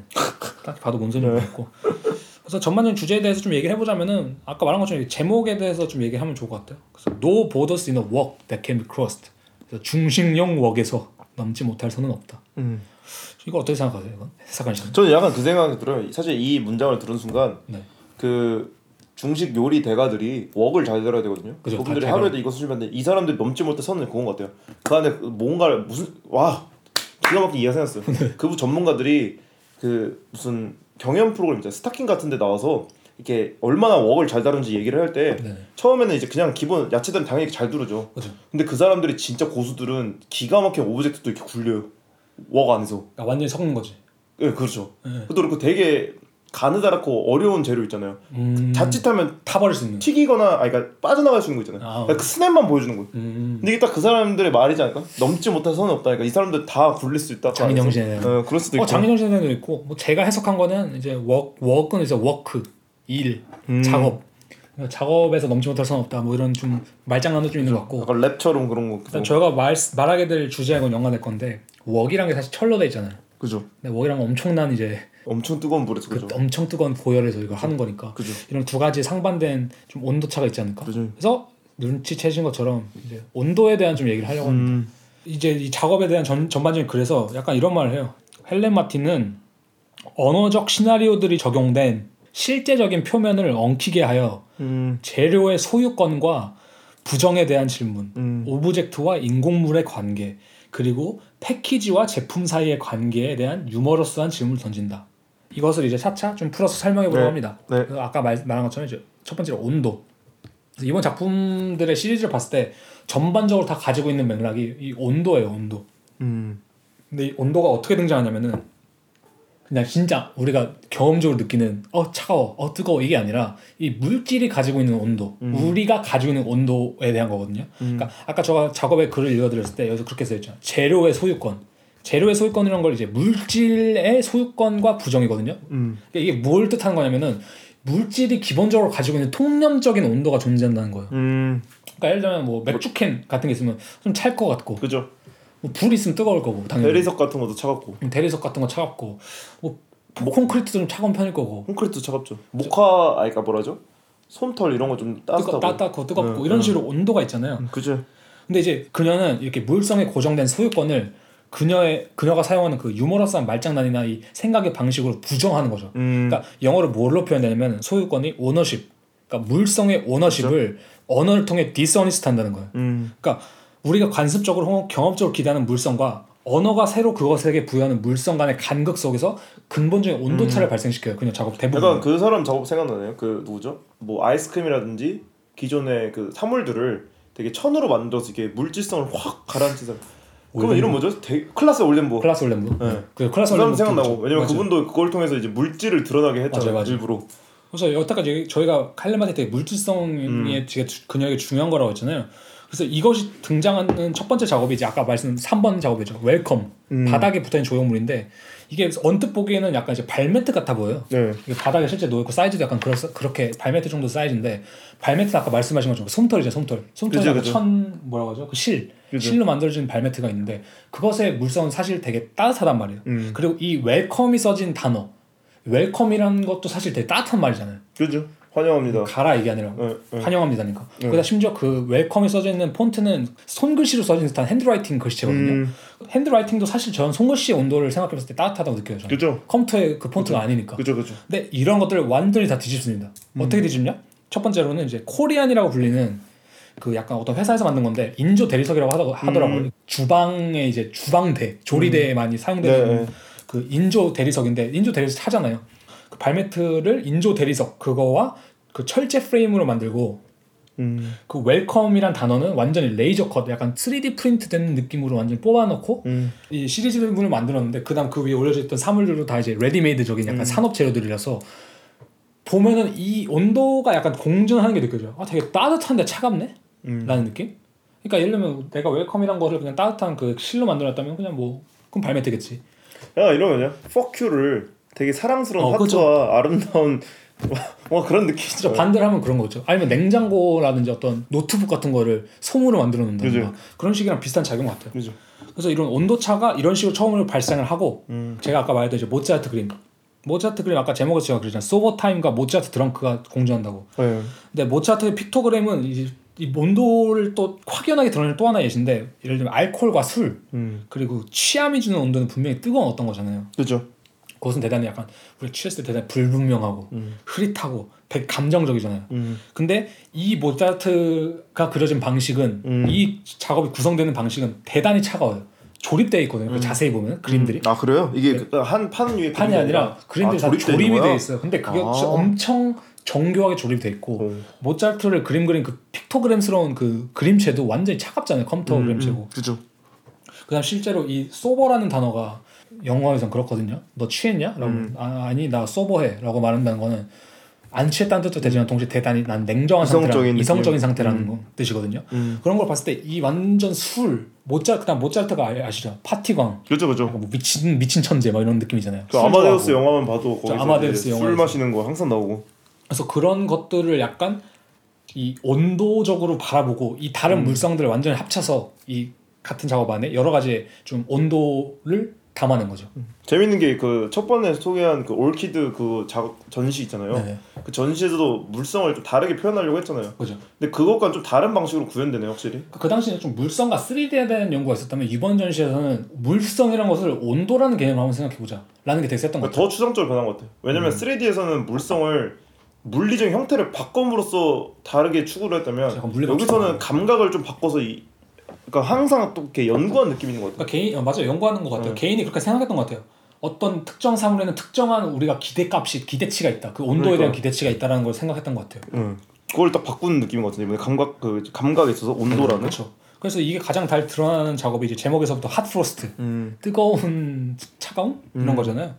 딱 봐도 뭔 소리인지 모르겠고. 그래서 전반적인 주제에 대해서 좀 얘기를 해보자면은 아까 말한 것처럼 제목에 대해서 좀 얘기하면 좋을 것 같아요. 그래서 No borders in a wok that can be crossed. 그래서 중식용 웍에서 넘지 못할 선은 없다. 이거 어떻게 생각하세요? 이건 해석하시는? 저는 약간 그 생각이 들어요. 사실 이 문장을 들은 순간 그 중식 요리 대가들이 웍을 잘 들어야 되거든요. 그죠, 그분들이 하루에도 이거 수집하는데 이 사람들이 넘지 못할 선은 그건 것 같아요. 그 안에 뭔가를 기가 막히게 이해가 생겼어요. 그분 전문가들이 그 무슨 경연 프로그램 있잖아요. 스타킹 같은 데 나와서 이렇게 얼마나 웍을 잘 다루는지 얘기를 할 때 처음에는 이제 그냥 기본 야채들은 당연히 잘 두르죠. 그쵸. 근데 그 사람들이 진짜 고수들은 기가 막힌 오브젝트도 이렇게 굴려요. 웍 안에서. 아, 완전히 섞는 거지. 예, 네, 그렇죠. 네. 그것도 그렇고 되게 가느다랗고 어려운 재료 있잖아요. 자칫하면 타버릴 수 있는. 튀기거나 그러니까 빠져나갈 수 있는 거 있잖아요. 그러니까 그 스냅만 보여주는 거예요. 근데 이게 딱 그 사람들의 말이지 않을까? 넘지 못할 선은 없다. 그러니까 이 사람들 다 굴릴 수 있다. 장인정신에. 어, 그럴 수도 있고. 장인정신에도 있고. 뭐 제가 해석한 거는 이제 워크는 이제 워크. 일, 작업. 작업에서 넘지 못할 선 없다. 뭐 이런 좀 말장난도 좀 있는 것 같고. 약간 랩처럼 그런 거. 일단 저희가 말하게 될 주제하고는 연관될 건데 웍이란 게 사실 철로 돼 있잖아요. 그죠. 근데 웍이란 건 엄청난 이제 엄청 뜨거운 물에서 그죠. 엄청 뜨거운 고열에서 이걸 하는 거니까. 그죠. 이런 두 가지 상반된 좀 온도 차가 있지 않을까. 그죠. 그래서 눈치채신 것처럼 이제 온도에 대한 좀 얘기를 하려고 합니다. 이제 이 작업에 대한 전반적인 그래서 약간 이런 말을 해요. 헬렌 마틴은 언어적 시나리오들이 적용된 실제적인 표면을 엉키게 하여 재료의 소유권과 부정에 대한 질문, 오브젝트와 인공물의 관계, 그리고 패키지와 제품 사이의 관계에 대한 유머러스한 질문을 던진다. 이것을 이제 차차 좀 풀어서 설명해보려고 합니다. 네. 아까 말한 것처럼 이제 첫 번째로 온도. 그래서 이번 작품들의 시리즈를 봤을 때 전반적으로 다 가지고 있는 맥락이 이 온도예요. 온도. 근데 이 온도가 어떻게 등장하냐면은 그냥 진짜 우리가 경험적으로 느끼는 차가워, 뜨거워 이게 아니라 이 물질이 가지고 있는 온도, 우리가 가지고 있는 온도에 대한 거거든요. 그러니까 아까 제가 작업의 글을 읽어드렸을 때 여기서 그렇게 써있잖아요. 재료의 소유권. 재료의 소유권이라는 걸 이제 물질의 소유권과 부정이거든요. 그러니까 이게 뭘 뜻하는 거냐면은 물질이 기본적으로 가지고 있는 통념적인 온도가 존재한다는 거예요. 그러니까 예를 들면 뭐 맥주캔 같은 게 있으면 좀 찰 것 같고. 그죠. 뭐 불이 있으면 뜨거울 거고 당연히 대리석 같은 것도 차갑고 뭐 콘크리트도 좀 차가운 편일 거고 콘크리트도 차갑죠. 모카 아이가 뭐라죠? 솜털 이런 거 좀 따뜻하고 뜨겁고 이런 식으로 온도가 있잖아요. 그죠. 근데 이제 그녀는 이렇게 물성에 고정된 소유권을 그녀가 사용하는 그 유머러스한 말장난이나 이 생각의 방식으로 부정하는 거죠. 그러니까 영어로 뭘로 표현되냐면 소유권이 오너십, 그러니까 물성의 오너십을 그렇죠? 언어를 통해 디스어니스트 한다는 거예요. 그러니까 우리가 관습적으로 혹은 경험적으로 기대하는 물성과 언어가 새로 그것에게 부여하는 물성 간의 간극 속에서 근본적인 온도차를 발생시켜요. 그냥 작업 대부분. 약간 그 사람 작업 생각나네요. 그 누구죠? 뭐 아이스크림이라든지 기존의 그 사물들을 되게 천으로 만들어서 이게 물질성을 확 가라앉힌 사람. 그러면 이런 뭐죠? 클라스 올덴부르. 그 사람 생각나고. 왜냐면 그분도 그걸 통해서 이제 물질을 드러나게 했잖아요. 맞아요. 일부러. 그래서 여태까지 저희가 칼레마테 되게 물질성이 되게 근역이 중요한 거라고 했잖아요. 그래서 이것이 등장하는 첫 번째 작업이 이제 아까 말씀 3번 작업이죠. 웰컴. 바닥에 붙어있는 조형물인데 이게 언뜻 보기에는 약간 이제 발매트 같아 보여요. 네. 이게 바닥에 실제 놓여있고 사이즈도 약간 그렇게 발매트 정도 사이즈인데 발매트 아까 말씀하신 것처럼 솜털이죠. 솜털이 천 뭐라고 하죠? 그 실. 그죠. 실로 만들어진 발매트가 있는데 그것의 물성은 사실 되게 따뜻하단 말이에요. 그리고 이 웰컴이 써진 단어 웰컴이라는 것도 사실 되게 따뜻한 말이잖아요. 그죠. 환영합니다. 가라 이게 아니라 네. 환영합니다니까. 네. 그러다 심지어 그 웰컴이 써져 있는 폰트는 손글씨로 써진 듯한 핸드라이팅 글씨거든요. 핸드라이팅도 사실 저는 손글씨의 온도를 생각해봤을 때 따뜻하다고 느껴요. 저는. 그죠. 컴퓨터의 그 폰트가 그죠. 아니니까. 그죠. 근데 이런 것들을 완전히 다 뒤집습니다. 어떻게 뒤집냐? 첫 번째로는 이제 코리안이라고 불리는 그 약간 어떤 회사에서 만든 건데 인조 대리석이라고 하더라고요. 주방에 이제 주방대, 조리대에 많이 사용되는 네. 그 인조 대리석인데 인조 대리석 사잖아요. 그 발매트를 인조 대리석 그거와 그 철제 프레임으로 만들고 그 웰컴이란 단어는 완전히 레이저 컷 약간 3D 프린트 된 느낌으로 완전히 뽑아놓고 이 시리즈물을 만들었는데 그다음 그 위에 올려져 있던 사물들도 다 이제 레디메이드적인 약간 산업 재료들이라서 보면은 이 온도가 약간 공존하는 게 느껴져요. 아 되게 따뜻한데 차갑네? 라는 느낌? 그러니까 예를 들면 내가 웰컴이란 거를 그냥 따뜻한 그 실로 만들었다면 그냥 뭐 그럼 발매트겠지. 야 이러면요. fuck you를 되게 사랑스러운 하트와 그렇죠. 아름다운 와 그런 느낌이죠. 반대로 하면 그런 거죠. 아니면 냉장고라든지 어떤 노트북 같은 거를 솜으로 만들어 놓는다든가 그런 식이랑 비슷한 작용 같아요. 그죠. 그래서 이런 온도차가 이런 식으로 처음으로 발생을 하고 제가 아까 말했던 이제 모차르트 그림 아까 제목에서 제가 그랬잖아요. 소버타임과 모차르트 드렁크가 공존한다고. 네. 근데 모차르트의 픽토그램은 이 온도를 또 확연하게 드러내는 또 하나의 예시인데 예를 들면 알코올과 술 그리고 취함이 주는 온도는 분명히 뜨거운 어떤 거잖아요. 그죠. 그것은 대단히 약간 우리 취했을 때 대단히 불분명하고 흐릿하고 되게 감정적이잖아요. 근데 이 모차르트가 그려진 방식은 이 작업이 구성되는 방식은 대단히 차가워요. 조립되어 있거든요. 자세히 보면 그림들이. 아 그래요? 이게 네. 한 판 위에 판이 아니라 그림들이 다 조립이 되어 있어요. 근데 그게 엄청 정교하게 조립되어 있고 모차르트를 그린 그 픽토그램스러운 그 그림체도 완전히 차갑잖아요. 컴퓨터 그림체고. 그죠. 그다음 실제로 이 소버라는 단어가 영어에선 그렇거든요. 너 취했냐? 라고 아니 나 소버해 라고 말한다는 거는 안 취했다는 뜻도 되지만 동시에 대단히 난 냉정한 상태라는 이성적인 상태라는 뜻이거든요. 그런 걸 봤을 때 이 완전 술 그다음 모차르트가 아시죠? 파티광 그죠. 뭐 미친 천재 막 이런 느낌이잖아요. 그 아마데우스 영화만 봐도 아마데우스 영화 술 마시는 거 항상 나오고 그래서 그런 것들을 약간 이 온도적으로 바라보고 이 다른 물성들을 완전히 합쳐서 이 같은 작업 안에 여러 가지 좀 온도를 담아낸 거죠. 재밌는 게 그 첫 번에 소개한 그 올키드 그 작업 전시 있잖아요. 네네. 그 전시에서도 물성을 좀 다르게 표현하려고 했잖아요. 그죠. 근데 그것과는 좀 다른 방식으로 구현되네요, 확실히. 그 당시에 좀 물성과 3D에 대한 연구가 있었다면 이번 전시에서는 물성이라는 것을 온도라는 개념으로 한번 생각해보자 라는 게 되게 셌던 것 같아요. 더 추상적으로 변한 것 같아요. 왜냐면 3D에서는 물성을 물리적인 형태를 바꿈으로써 다르게 추구를 했다면 여기서는 감각을 좀 바꿔서 그러니까 항상 또 이렇게 연구한 느낌인 것 같아요. 그러니까 맞아요, 연구하는 것 같아요. 네. 개인이 그렇게 생각했던 것 같아요. 어떤 특정 사물에는 특정한 우리가 기대치가 있다. 그 온도에 대한 기대치가 있다라는 걸 생각했던 것 같아요. 그걸 딱 바꾸는 느낌인 것 같은데 감각에 있어서 온도라는. 그렇죠. 그래서 이게 가장 잘 드러나는 작업이 이제 제목에서부터 핫프로스트, 뜨거운 차가움 이런 거잖아요.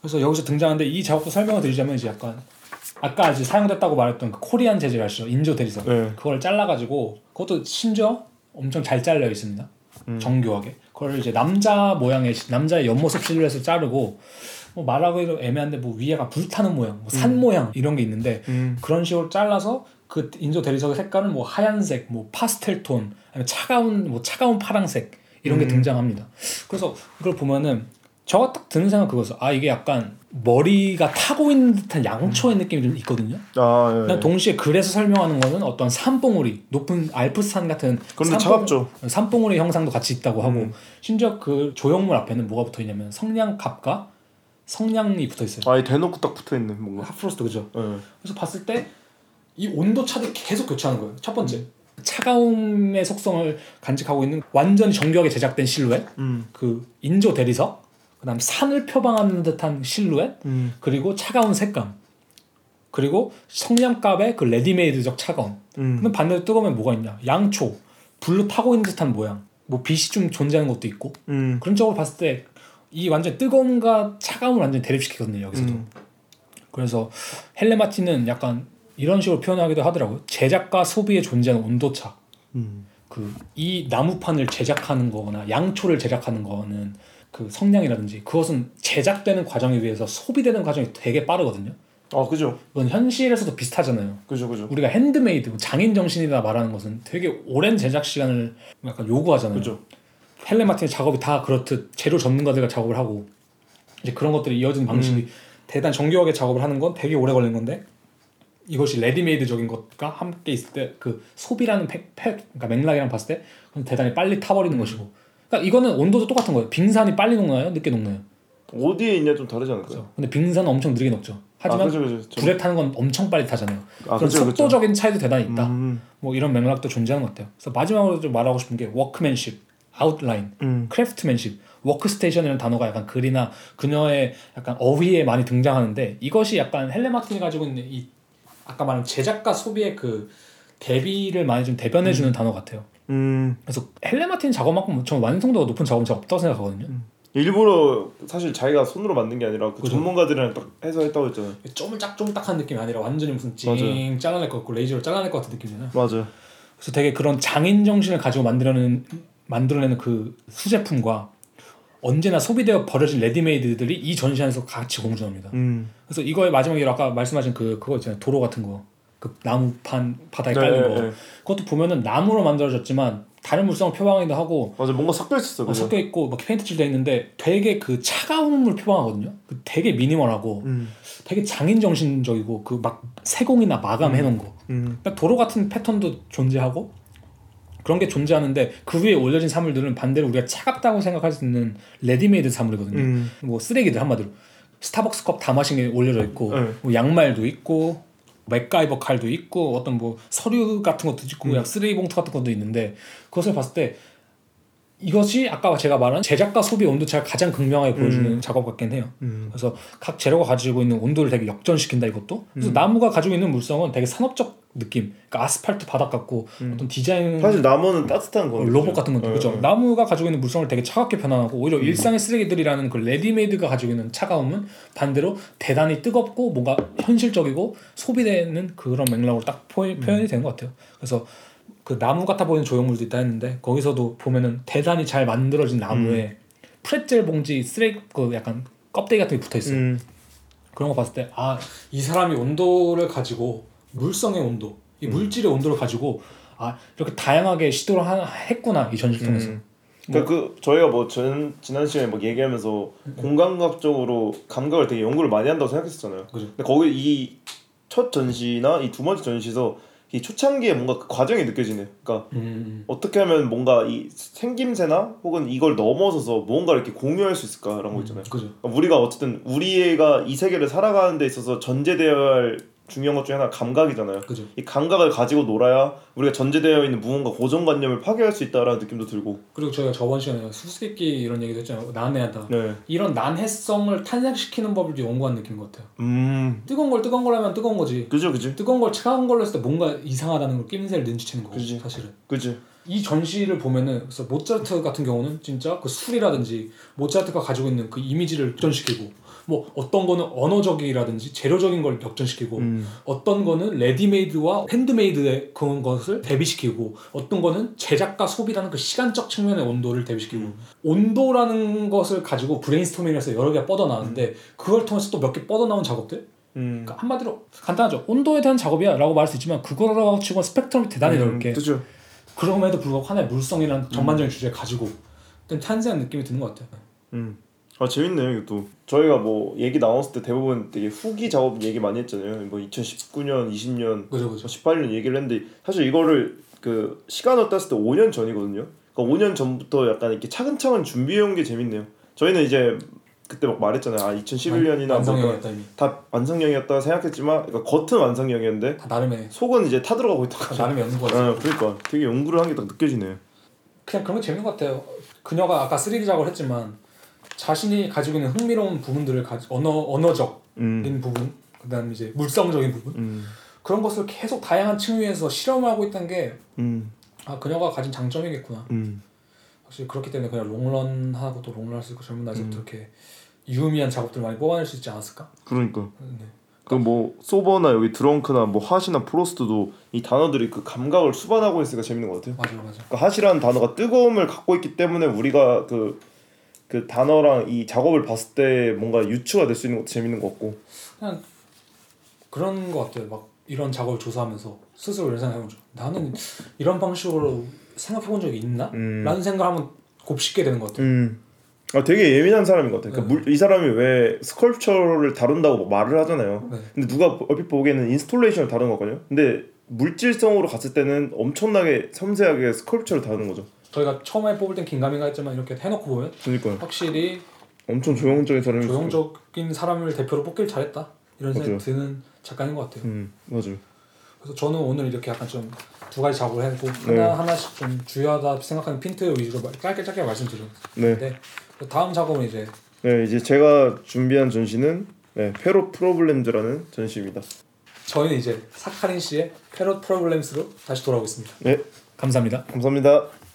그래서 여기서 등장하는데 이 작업도 설명을 드리자면 이제 약간 아까 이제 사용됐다고 말했던 그 코리안 재질 아시죠? 인조 대리석. 네. 그걸 잘라가지고 그것도 심지어 엄청 잘 잘려 있습니다. 정교하게. 그걸 이제 남자의 옆모습 실루엣을 자르고 뭐 말하기도 애매한데 뭐 위에가 불타는 모양, 뭐 산 모양 이런 게 있는데 그런 식으로 잘라서 그 인조 대리석의 색깔은 뭐 하얀색, 뭐 파스텔 톤, 아니면 차가운 파랑색 이런 게 등장합니다. 그래서 이걸 보면은 저가 딱 드는 생각 그거죠. 아 이게 약간 머리가 타고 있는 듯한 양초의 느낌이 좀 있거든요. 아, 예. 동시에 그래서 설명하는 거는 어떤 산봉우리, 높은 알프스산 같은 산봉우리 형상도 같이 있다고 하고 심지어 그 조형물 앞에는 뭐가 붙어있냐면 성냥갑과 성냥이 붙어있어요. 아예 대놓고 딱 붙어있네 뭔가. 핫프로스트 그죠. 예. 그래서 봤을 때 이 온도차도 계속 교차하는 거예요. 첫 번째. 차가움의 속성을 간직하고 있는 완전히 정교하게 제작된 실루엣 그 인조 대리석 그다음 산을 표방하는 듯한 실루엣 그리고 차가운 색감 그리고 성냥갑의 그 레디메이드적 차가움 근데 반대로 뜨거우면 뭐가 있냐 양초 불로 타고 있는 듯한 모양 뭐 빛이 좀 존재하는 것도 있고 그런 쪽으로 봤을 때 이 완전 뜨거움과 차가움을 완전히 대립시키거든요 여기서도 그래서 헬렌 마틴은 약간 이런 식으로 표현하기도 하더라고요. 제작과 소비의 존재는 온도차. 그 이 나무판을 제작하는 거거나 양초를 제작하는 거는 그 성량이라든지 그것은 제작되는 과정에 비해서 소비되는 과정이 되게 빠르거든요. 아, 그죠. 이건 현실에서도 비슷하잖아요. 그죠, 그죠. 우리가 핸드메이드, 장인 정신이다 말하는 것은 되게 오랜 제작 시간을 약간 요구하잖아요. 그죠. 헬렌 마틴의 작업이 다 그렇듯 재료 전문가들과 작업을 하고 이제 그런 것들이 이어진 방식이 대단 정교하게 작업을 하는 건 되게 오래 걸린 건데 이것이 레디메이드적인 것과 함께 있을 때 그 소비라는 그러니까 맥락이랑 봤을 때 대단히 빨리 타버리는 것이고, 그러니까 이거는 온도도 똑같은 거예요. 빙산이 빨리 녹나요? 늦게 녹나요? 어디에 있냐 좀 다르지 않을까요? 그렇죠. 근데 빙산은 엄청 느리게 녹죠. 하지만 그렇죠. 불에 타는 건 엄청 빨리 타잖아요. 그런 속도적인 차이도 대단히 있다. 뭐 이런 맥락도 존재하는 것 같아요. 그래서 마지막으로 좀 말하고 싶은 게 워크맨십, 아웃라인, 크래프트맨십, 워크스테이션이라는 단어가 약간 글이나 그녀의 약간 어휘에 많이 등장하는데 이것이 약간 헬렌 마틴이 가지고 있는 이 아까 말한 제작과 소비의 그 대비를 많이 좀 대변해주는 단어 같아요. 그래서 헬렌 마틴 작업만큼 저는 완성도가 높은 작업은 잘 없다고 생각하거든요. 일부러 사실 자기가 손으로 만든 게 아니라 그 그렇죠. 전문가들이랑 딱 해서 했다고 했잖아요. 쪼물딱쪼물딱한 느낌이 아니라 완전히 무슨 찡 잘라낼 것 같고 레이저로 잘라낼 것 같은 느낌이잖아요. 맞아요. 그래서 되게 그런 장인 정신을 가지고 만들어내는 그 수제품과 언제나 소비되어 버려진 레디메이드들이 이 전시관에서 같이 공존합니다. 그래서 이거의 마지막으로 아까 말씀하신 그거 있잖아요. 도로 같은 거. 그 나무판 바닥에 깔린 거. 그것도 보면은 나무로 만들어졌지만 다른 물성을 표방하기도 하고. 맞아. 뭔가 섞여 있었어. 섞여 있고 막 페인트 칠돼 있는데 되게 그 차가움을 표방하거든요. 되게 미니멀하고 되게 장인 정신적이고 그 막 세공이나 마감 해놓은 거. 그러니까 도로 같은 패턴도 존재하고 그런 게 존재하는데 그 위에 올려진 사물들은 반대로 우리가 차갑다고 생각할 수 있는 레디메이드 사물이거든요. 뭐 쓰레기들 한마디로 스타벅스 컵 다 마신 게 올려져 있고 뭐 양말도 있고 맥가이버 칼도 있고 어떤 뭐 서류 같은 것도 있고 약 쓰레기 봉투 같은 것도 있는데 그것을 봤을 때 이것이 아까 제가 말한 제작과 소비 온도차를 가장 극명하게 보여주는 작업 같긴 해요. 그래서 각 재료가 가지고 있는 온도를 되게 역전시킨다 이것도. 그래서 나무가 가지고 있는 물성은 되게 산업적 느낌, 그러니까 아스팔트 바닥 같고 어떤 디자인. 사실 나무는 따뜻한 거. 로봇 같은 것도 그렇죠. 나무가 가지고 있는 물성을 되게 차갑게 변환하고 오히려 일상의 쓰레기들이라는 그 레디메이드가 가지고 있는 차가움은 반대로 대단히 뜨겁고 뭔가 현실적이고 소비되는 그런 맥락으로 딱 표현이 되는 것 같아요. 그래서 그 나무 같아 보이는 조형물도 있다 했는데 거기서도 보면은 대단히 잘 만들어진 나무에 프레첼 봉지 쓰레기 그 약간 껍데기 같은 게 붙어 있어요. 그런 거 봤을 때 아, 이 사람이 온도를 가지고 물성의 온도, 이 물질의 온도를 가지고 아 이렇게 다양하게 시도를 했구나 이 전시를 통해서. 그러니까 뭐, 저희가 뭐 지난 시간에 막 얘기하면서 공감각적으로 감각을 되게 연구를 많이 한다고 생각했었잖아요. 그죠. 근데 거기 이 첫 전시나 이 두 번째 전시에서 이 초창기에 뭔가 그 과정이 느껴지네요. 그러니까 어떻게 하면 뭔가 이 생김새나 혹은 이걸 넘어서서 뭔가 이렇게 공유할 수 있을까라는 거 있잖아요. 그죠. 그러니까 우리가 어쨌든 우리가 이 세계를 살아가는 데 있어서 전제되어야 할 중요한 것 중에 하나가 감각이잖아요. 그죠. 이 감각을 가지고 놀아야 우리가 전제되어 있는 무언가 고정관념을 파괴할 수 있다라는 느낌도 들고. 그리고 저희가 저번 시간에 수수께끼 이런 얘기도 했잖아요. 난해하다. 네. 이런 난해성을 탄생시키는 법을 연구한 느낌인 것 같아요. 뜨거운 걸 하면 뜨거운 거지. 그죠. 뜨거운 걸 차가운 걸로 했을 때 뭔가 이상하다는 걸 낌새를 눈치채는 거고. 그치. 사실은. 그죠. 이 전시를 보면은 그래서 모차르트 같은 경우는 진짜 그 술이라든지 모차르트가 가지고 있는 그 이미지를 역전시키고. 뭐 어떤 거는 언어적이라든지 재료적인 걸 역전시키고 어떤 거는 레디메이드와 핸드메이드의 그런 것을 대비시키고 어떤 거는 제작과 소비라는 그 시간적 측면의 온도를 대비시키고 온도라는 것을 가지고 브레인스토밍해서 여러 개가 뻗어나왔는데 그걸 통해서 또 몇 개 뻗어나온 작업들? 그러니까 한마디로 간단하죠. 온도에 대한 작업이야 라고 말할 수 있지만 그거라고 치고 스펙트럼이 대단히 넓게 그렇죠. 그럼에도 불구하고 하나의 물성이라는 전반적인 주제를 가지고 좀 탄생한 느낌이 드는 것 같아요. 아 재밌네요 이것도. 저희가 뭐 얘기 나눴을 때 대부분 되게 후기 작업 얘기 많이 했잖아요. 뭐 2019년, 20년, 그죠. 18년 얘기를 했는데 사실 이거를 그 시간으로 땄을 때 5년 전이거든요. 그러니까 5년 전부터 약간 이렇게 차근차근 준비해온 게 재밌네요. 저희는 이제 그때 막 말했잖아요. 아 2011년이나 완성형이었다 이미. 다 완성형이었다 생각했지만 그러니까 겉은 완성형이었는데 나름의 속은 이제 타들어가고 있던 거죠. 나름의 연구가. 그러니까 되게 연구를 한 게 딱 느껴지네요. 그냥 그런 게 재밌는 것 같아요. 그녀가 아까 3D 작업을 했지만 자신이 가지고 있는 흥미로운 부분들을 언어적인 부분, 그다음 이제 물성적인 부분 그런 것을 계속 다양한 층위에서 실험하고 있던 게 아 그녀가 가진 장점이겠구나. 확실히 그렇기 때문에 그냥 롱런하고 또 롱런할 수 있고 젊은 나이에서부터 이렇게 유의미한 작업들 많이 뽑아낼 수 있지 않았을까? 그러니까. 네. 그 뭐 소버나 여기 드렁크나 뭐 핫이나 프로스트도 이 단어들이 그 감각을 수반하고 있으니까 재밌는 것 같아요. 맞아요, 맞아요. 그러니까 핫이라는 단어가 뜨거움을 갖고 있기 때문에 우리가 그 단어랑 이 작업을 봤을 때 뭔가 유추가 될 수 있는 것도 재밌는 것 같고. 그냥 그런 것 같아요. 막 이런 작업을 조사하면서 스스로 이런 생각해보죠. 나는 이런 방식으로 생각해본 적이 있나? 라는 생각하면 곱씹게 되는 것 같아요. 아, 되게 예민한 사람인 것 같아요. 그러니까 네. 이 사람이 왜 스컬프처를 다룬다고 말을 하잖아요. 네. 근데 누가 얼핏 보기에는 인스톨레이션을 다룬 거거든요. 근데 물질성으로 갔을 때는 엄청나게 섬세하게 스컬프처를 다루는 거죠. 저희가 처음에 뽑을 땐 긴가민가 했지만 이렇게 해놓고 보면 그러니까요. 확실히 엄청 조형적인 사람이 조형적인 사람을 대표로 뽑길 잘했다 이런 생각이 드는 작가인 것 같아요. 맞아요. 그래서 저는 오늘 이렇게 약간 좀 두 가지 작업을 해보고 하나씩 좀 주요하다 생각하는 핀트 위주로 짧게 말씀드렸는데 네. 다음 작업은 이제 이제 제가 준비한 전시는 페롯 프로블렘즈라는 전시입니다. 저희는 이제 사카린 씨의 페롯 프로블렘스로 다시 돌아오겠습니다. 네, 감사합니다. 감사합니다.